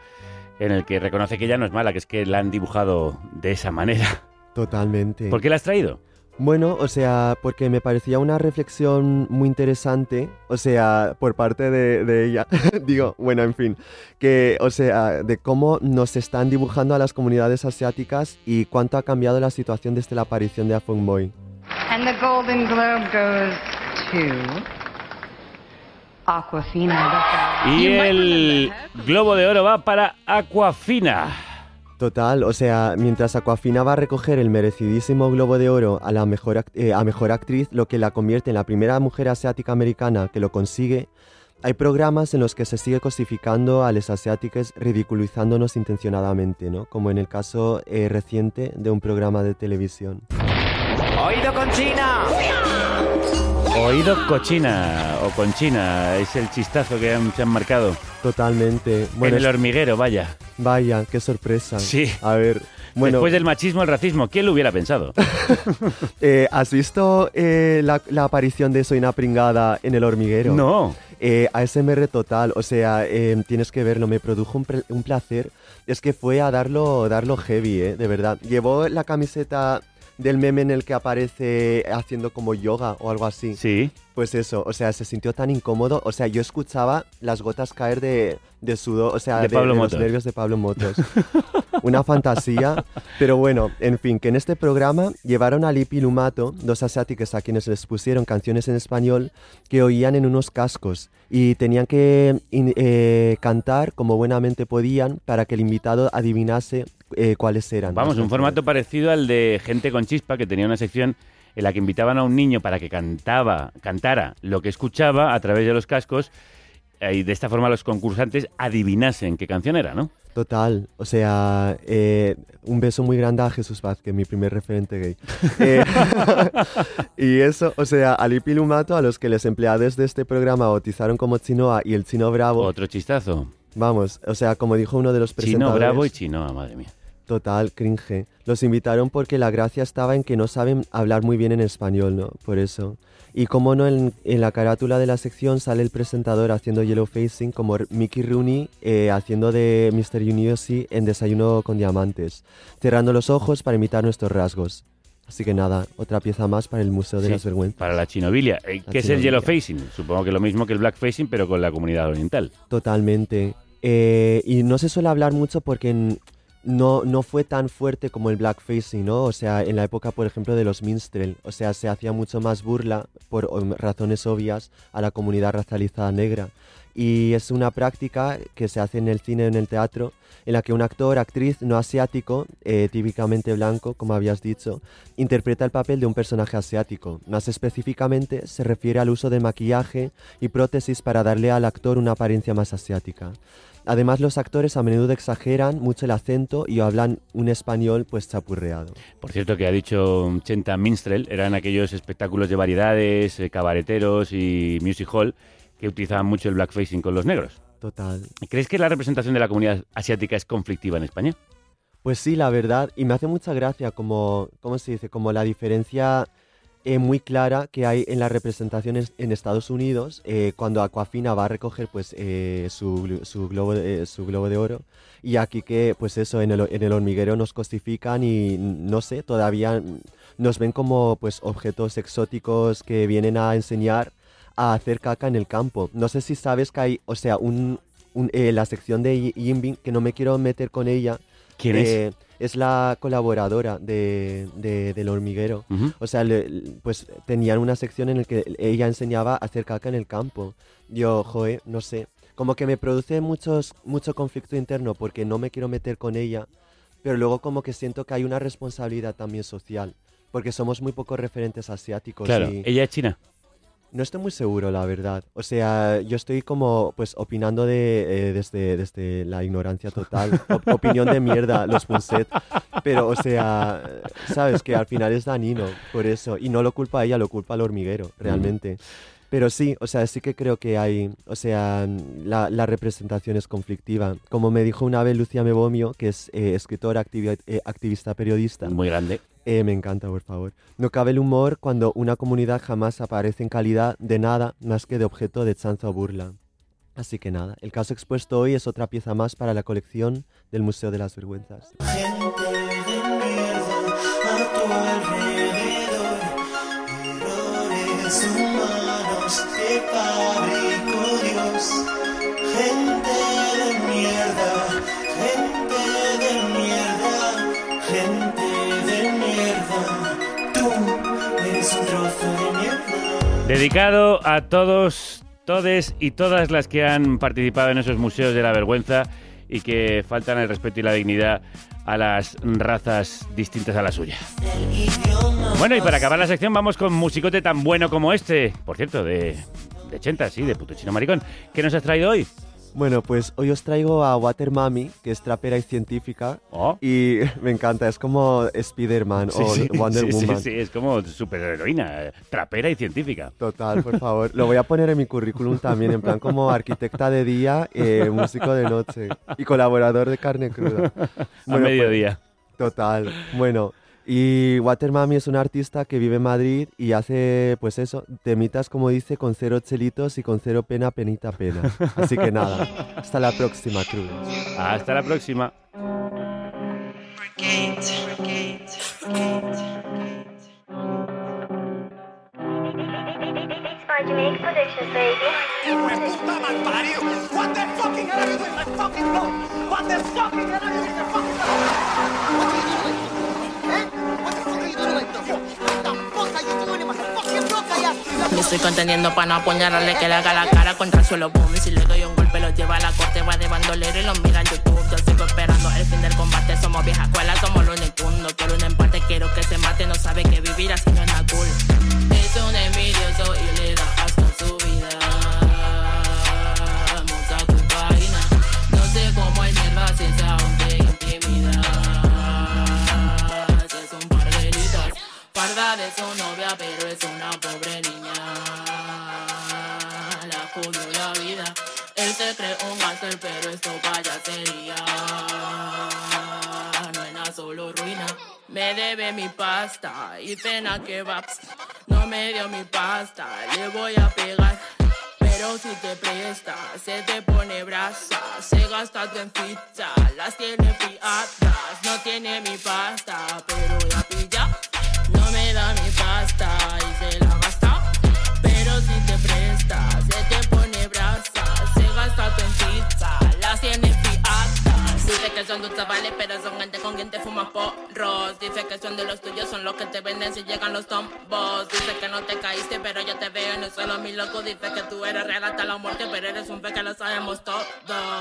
en el que reconoce que ella no es mala, que es que la han dibujado de esa manera. Totalmente. ¿Por qué la has traído? Bueno, o sea, porque me parecía una reflexión muy interesante, o sea, por parte de ella, digo, bueno, en fin, que, o sea, de cómo nos están dibujando a las comunidades asiáticas y cuánto ha cambiado la situación desde la aparición de Afunboy. And the Golden Globe goes to... Awkwafina. Y el Globo de Oro va para Awkwafina. Total, o sea, mientras Awkwafina va a recoger el merecidísimo Globo de Oro a la mejor, a mejor actriz, lo que la convierte en la primera mujer asiática americana que lo consigue, hay programas en los que se sigue cosificando a los asiáticos ridiculizándonos intencionadamente, ¿no? Como en el caso reciente de un programa de televisión. ¡Oído con China! Oídos cochina o conchina, es el chistazo que se han marcado. Totalmente. Bueno, en El Hormiguero, vaya. Vaya, qué sorpresa. Sí. A ver, bueno. Después del machismo, el racismo, ¿quién lo hubiera pensado? ¿Has visto la aparición de Soy una pringada en El Hormiguero? No. ASMR total, o sea, tienes que verlo, me produjo un placer. Es que fue a darlo heavy, de verdad. Llevó la camiseta... del meme en el que aparece haciendo como yoga o algo así. Sí. Pues eso, o sea, se sintió tan incómodo. O sea, yo escuchaba las gotas caer de sudor, o sea, de los nervios de Pablo Motos. Una fantasía. Pero bueno, en fin, que en este programa llevaron a Lip y Lumato, dos asiáticos a quienes les pusieron canciones en español que oían en unos cascos y tenían que cantar como buenamente podían para que el invitado adivinase cuáles eran. Vamos, un formato parecido al de Gente con Chispa, que tenía una sección en la que invitaban a un niño para que cantara lo que escuchaba a través de los cascos, y de esta forma los concursantes adivinasen qué canción era, ¿no? Total, o sea, un beso muy grande a Jesús Vázquez, mi primer referente gay. Y eso, o sea, a Lip y Lumato, a los que los empleados de este programa bautizaron como Chinoa y el Chino Bravo. Otro chistazo. Vamos, o sea, como dijo uno de los presentadores... Chino Bravo y Chinoa, madre mía. Total, cringe. Los invitaron porque la gracia estaba en que no saben hablar muy bien en español, ¿no? Por eso. Y como no, en la carátula de la sección sale el presentador haciendo yellow facing, como Mickey Rooney haciendo de Mr. Universe en Desayuno con Diamantes, cerrando los ojos para imitar nuestros rasgos. Así que nada, otra pieza más para el Museo de las Vergüenzas. Para la chinovilia, que es el yellow facing. Supongo que lo mismo que el black facing, pero con la comunidad oriental. Totalmente. Y no se suele hablar mucho porque... No fue tan fuerte como el blackfacing, ¿no? O sea, en la época, por ejemplo, de los minstrel. O sea, se hacía mucho más burla, por razones obvias, a la comunidad racializada negra. Y es una práctica que se hace en el cine o en el teatro, en la que un actor, actriz no asiático, típicamente blanco, como habías dicho, interpreta el papel de un personaje asiático. Más específicamente, se refiere al uso de maquillaje y prótesis para darle al actor una apariencia más asiática. Además, los actores a menudo exageran mucho el acento y hablan un español pues chapurreado. Por cierto, que ha dicho Chenta minstrel, eran aquellos espectáculos de variedades, cabareteros y music hall que utilizaban mucho el blackfacing con los negros. Total. ¿Crees que la representación de la comunidad asiática es conflictiva en España? Pues sí, la verdad, y me hace mucha gracia como, ¿cómo se dice? Como la diferencia... muy clara que hay en las representaciones en Estados Unidos, cuando Awkwafina va a recoger pues, su globo de oro, y aquí que pues eso, en el hormiguero nos cosifican y no sé, todavía nos ven como pues, objetos exóticos que vienen a enseñar a hacer caca en el campo. No sé si sabes que hay, o sea, la sección de Yinbin, que no me quiero meter con ella. ¿Quién es? Es la colaboradora del hormiguero. Uh-huh. O sea, pues tenían una sección en la que ella enseñaba a hacer caca en el campo. Yo, joe, no sé. Como que me produce mucho conflicto interno porque no me quiero meter con ella, pero luego como que siento que hay una responsabilidad también social, porque somos muy pocos referentes asiáticos. Claro, y... ella es china. No estoy muy seguro, la verdad. O sea, yo estoy como pues opinando desde la ignorancia total. Opinión de mierda, los punset. Pero, o sea, sabes que al final es danino, por eso. Y no lo culpa a ella, lo culpa al hormiguero, realmente. Pero sí, o sea, sí que creo que hay... O sea, la representación es conflictiva. Como me dijo una vez Lucía Mebomio, que es escritora, activista, periodista. Muy grande. Me encanta, por favor. No cabe el humor cuando una comunidad jamás aparece en calidad de nada más que de objeto de chanza o burla. Así que nada, el caso expuesto hoy es otra pieza más para la colección del Museo de las Vergüenzas. Gente de mierda a tu alrededor. Dedicado a todos, todes y todas las que han participado en esos museos de la vergüenza y que faltan el respeto y la dignidad a las razas distintas a la suya. Bueno, y para acabar la sección vamos con musicote tan bueno como este, por cierto, de 80, sí, de puto chino maricón. ¿Qué nos has traído hoy? Bueno, pues hoy os traigo a Water Mami, que es trapera y científica, oh. Y me encanta, es como Spider-Man, sí, o sí, Wonder Woman. Sí, es como superheroína, trapera y científica. Total, por favor. Lo voy a poner en mi currículum también, en plan como arquitecta de día, músico de noche y colaborador de Carne Cruda. Bueno, a mediodía. Pues, total, bueno... Y Water Mami es una artista que vive en Madrid y hace, pues eso, temitas, como dice, con 0 chelitos y con 0 pena, penita, pena. Así que nada, hasta la próxima, Cruz. Hasta la próxima. Yo estoy contendiendo para no apuñalarle, que le haga la cara contra el suelo, boom. Y si le doy un golpe lo lleva a la corte, va de bandolero y lo mira en YouTube. Yo sigo esperando el fin del combate, somos vieja escuela, somos los ningunos. No quiero un empate, quiero que se mate, no sabe que vivir así no es la cool. Es un envidioso y le da hasta su vida. Monta tu página, no sé cómo el mierda se sabe intimida. Es un par de gritas, parda de su novia, pero es una pobre niña. Se cree un gánster, pero esto payasería. No era solo ruina. Me debe mi pasta y cena kebabs. No me dio mi pasta, le voy a pegar. Pero si te presta, se te pone brasa. Se gasta tu en pizza, las tiene fiatas. No tiene mi pasta, pero la pilla. No me da mi pasta y se la gasta. Pero si te presta, se te pone brasa. Hasta tu pizza, las tiene fiatas. Dice que son tus chavales, pero son gente con quien te fumas porros. Dice que son de los tuyos, son los que te venden si llegan los tombos. Dice que no te caíste, pero yo te veo en el suelo, mi loco. Dice que tú eres real hasta la muerte, pero eres un fe que lo sabemos todos.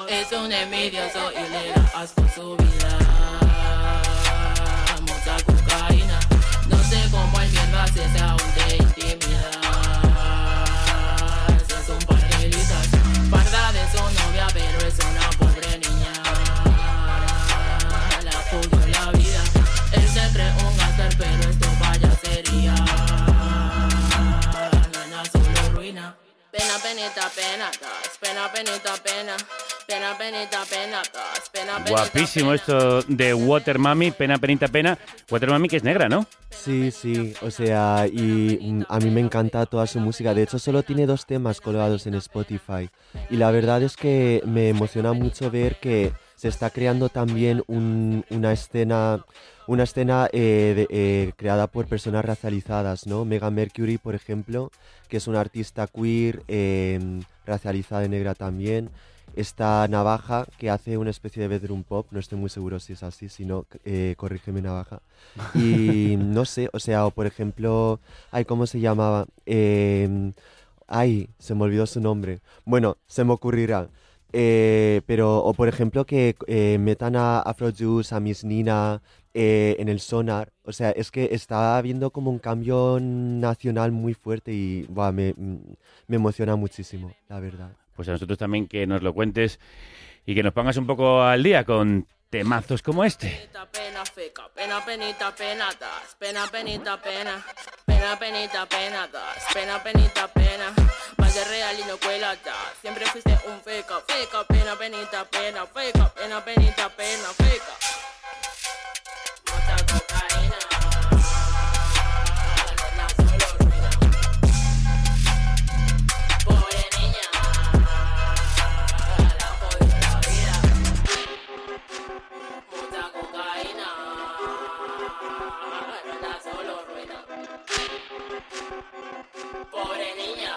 Es un envidioso y le da asco su vida. Mucha cocaína, no sé cómo el mierda se hace aún te intimida. Es un par de litas. Parda de su novia, pero es una pobre niña. La jodió la vida. Él se cree un gánster, pero esto payasería. Nena, solo ruina. Pena, penita, pena, das. Pena, penita, pena. Pena, penita, pena, das. Pena, penita, guapísimo esto de Water Mami. Pena, penita, pena. Water Mami, que es negra, ¿no? Sí, sí, o sea, y a mí me encanta toda su música. De hecho, solo tiene 2 temas colgados en Spotify. Y la verdad es que me emociona mucho ver que se está creando también una escena creada por personas racializadas, ¿no? Megan Mercury, por ejemplo, que es una artista queer, racializada y negra también. Esta Navaja, que hace una especie de bedroom pop, no estoy muy seguro si es así, si no, corrígeme, Navaja. Y no sé, o sea, o por ejemplo, ay, ¿cómo se llamaba? Ay, se me olvidó su nombre. Bueno, se me ocurrirá. Pero, o por ejemplo, que metan a Afrojuice, a Miss Nina en el Sonar. O sea, es que está habiendo como un cambio nacional muy fuerte y buah, me emociona muchísimo, la verdad. Pues a nosotros también que nos lo cuentes y que nos pongas un poco al día con temazos como este. Pena, feca, pena, penita, pena, das. Pena, penita, pena. Pena, penita, pena, das. Pena, penita, pena. Más de real y no cuela, das. Siempre fuiste un feca, feca, pena, penita, pena, feca, pena, penita, pena, feca. Mota cocaína. Pobre niña,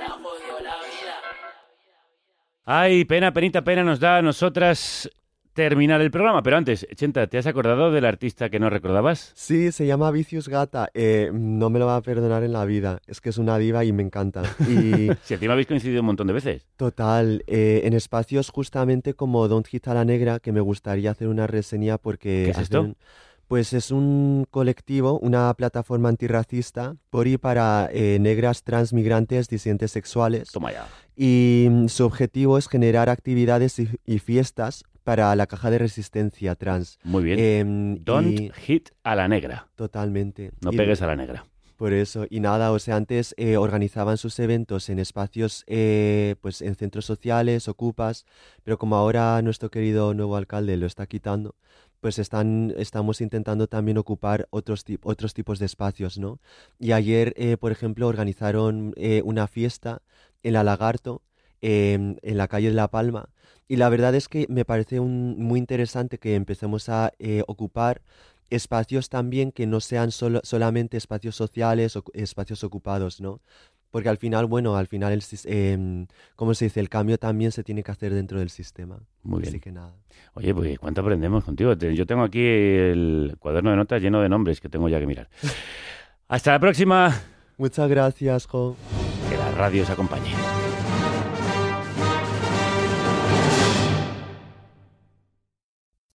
la jodió la vida. Ay, penita nos da a nosotras terminar el programa. Pero antes, Chenta, ¿te has acordado del artista que no recordabas? Sí, se llama Vicious Gata. No me lo va a perdonar en la vida. Es que es una diva y me encanta. Y... si encima habéis coincidido un montón de veces. Total. En espacios justamente como Don't Hit a la Negra, que me gustaría hacer una reseña porque... ¿Qué es esto? Pues es un colectivo, una plataforma antirracista por y para negras, transmigrantes, disidentes sexuales. Toma ya. Y su objetivo es generar actividades y fiestas para la caja de resistencia trans. Muy bien. Don't hit a la negra. Totalmente. No pegues a la negra. Por eso. Y nada, o sea, antes organizaban sus eventos en espacios, pues en centros sociales, ocupas, pero como ahora nuestro querido nuevo alcalde lo está quitando, pues estamos intentando también ocupar otros tipos de espacios, ¿no? Y ayer, por ejemplo, organizaron una fiesta en La Lagarto, en la calle de La Palma, y la verdad es que me parece muy interesante que empecemos a ocupar espacios también que no sean solamente espacios sociales o espacios ocupados, ¿no? Porque al final, ¿cómo se dice? El cambio también se tiene que hacer dentro del sistema. Muy bien. Así que nada. Oye, pues ¿cuánto aprendemos contigo? Yo tengo aquí el cuaderno de notas lleno de nombres que tengo ya que mirar. Hasta la próxima. Muchas gracias, Jo. Que la radio os acompañe.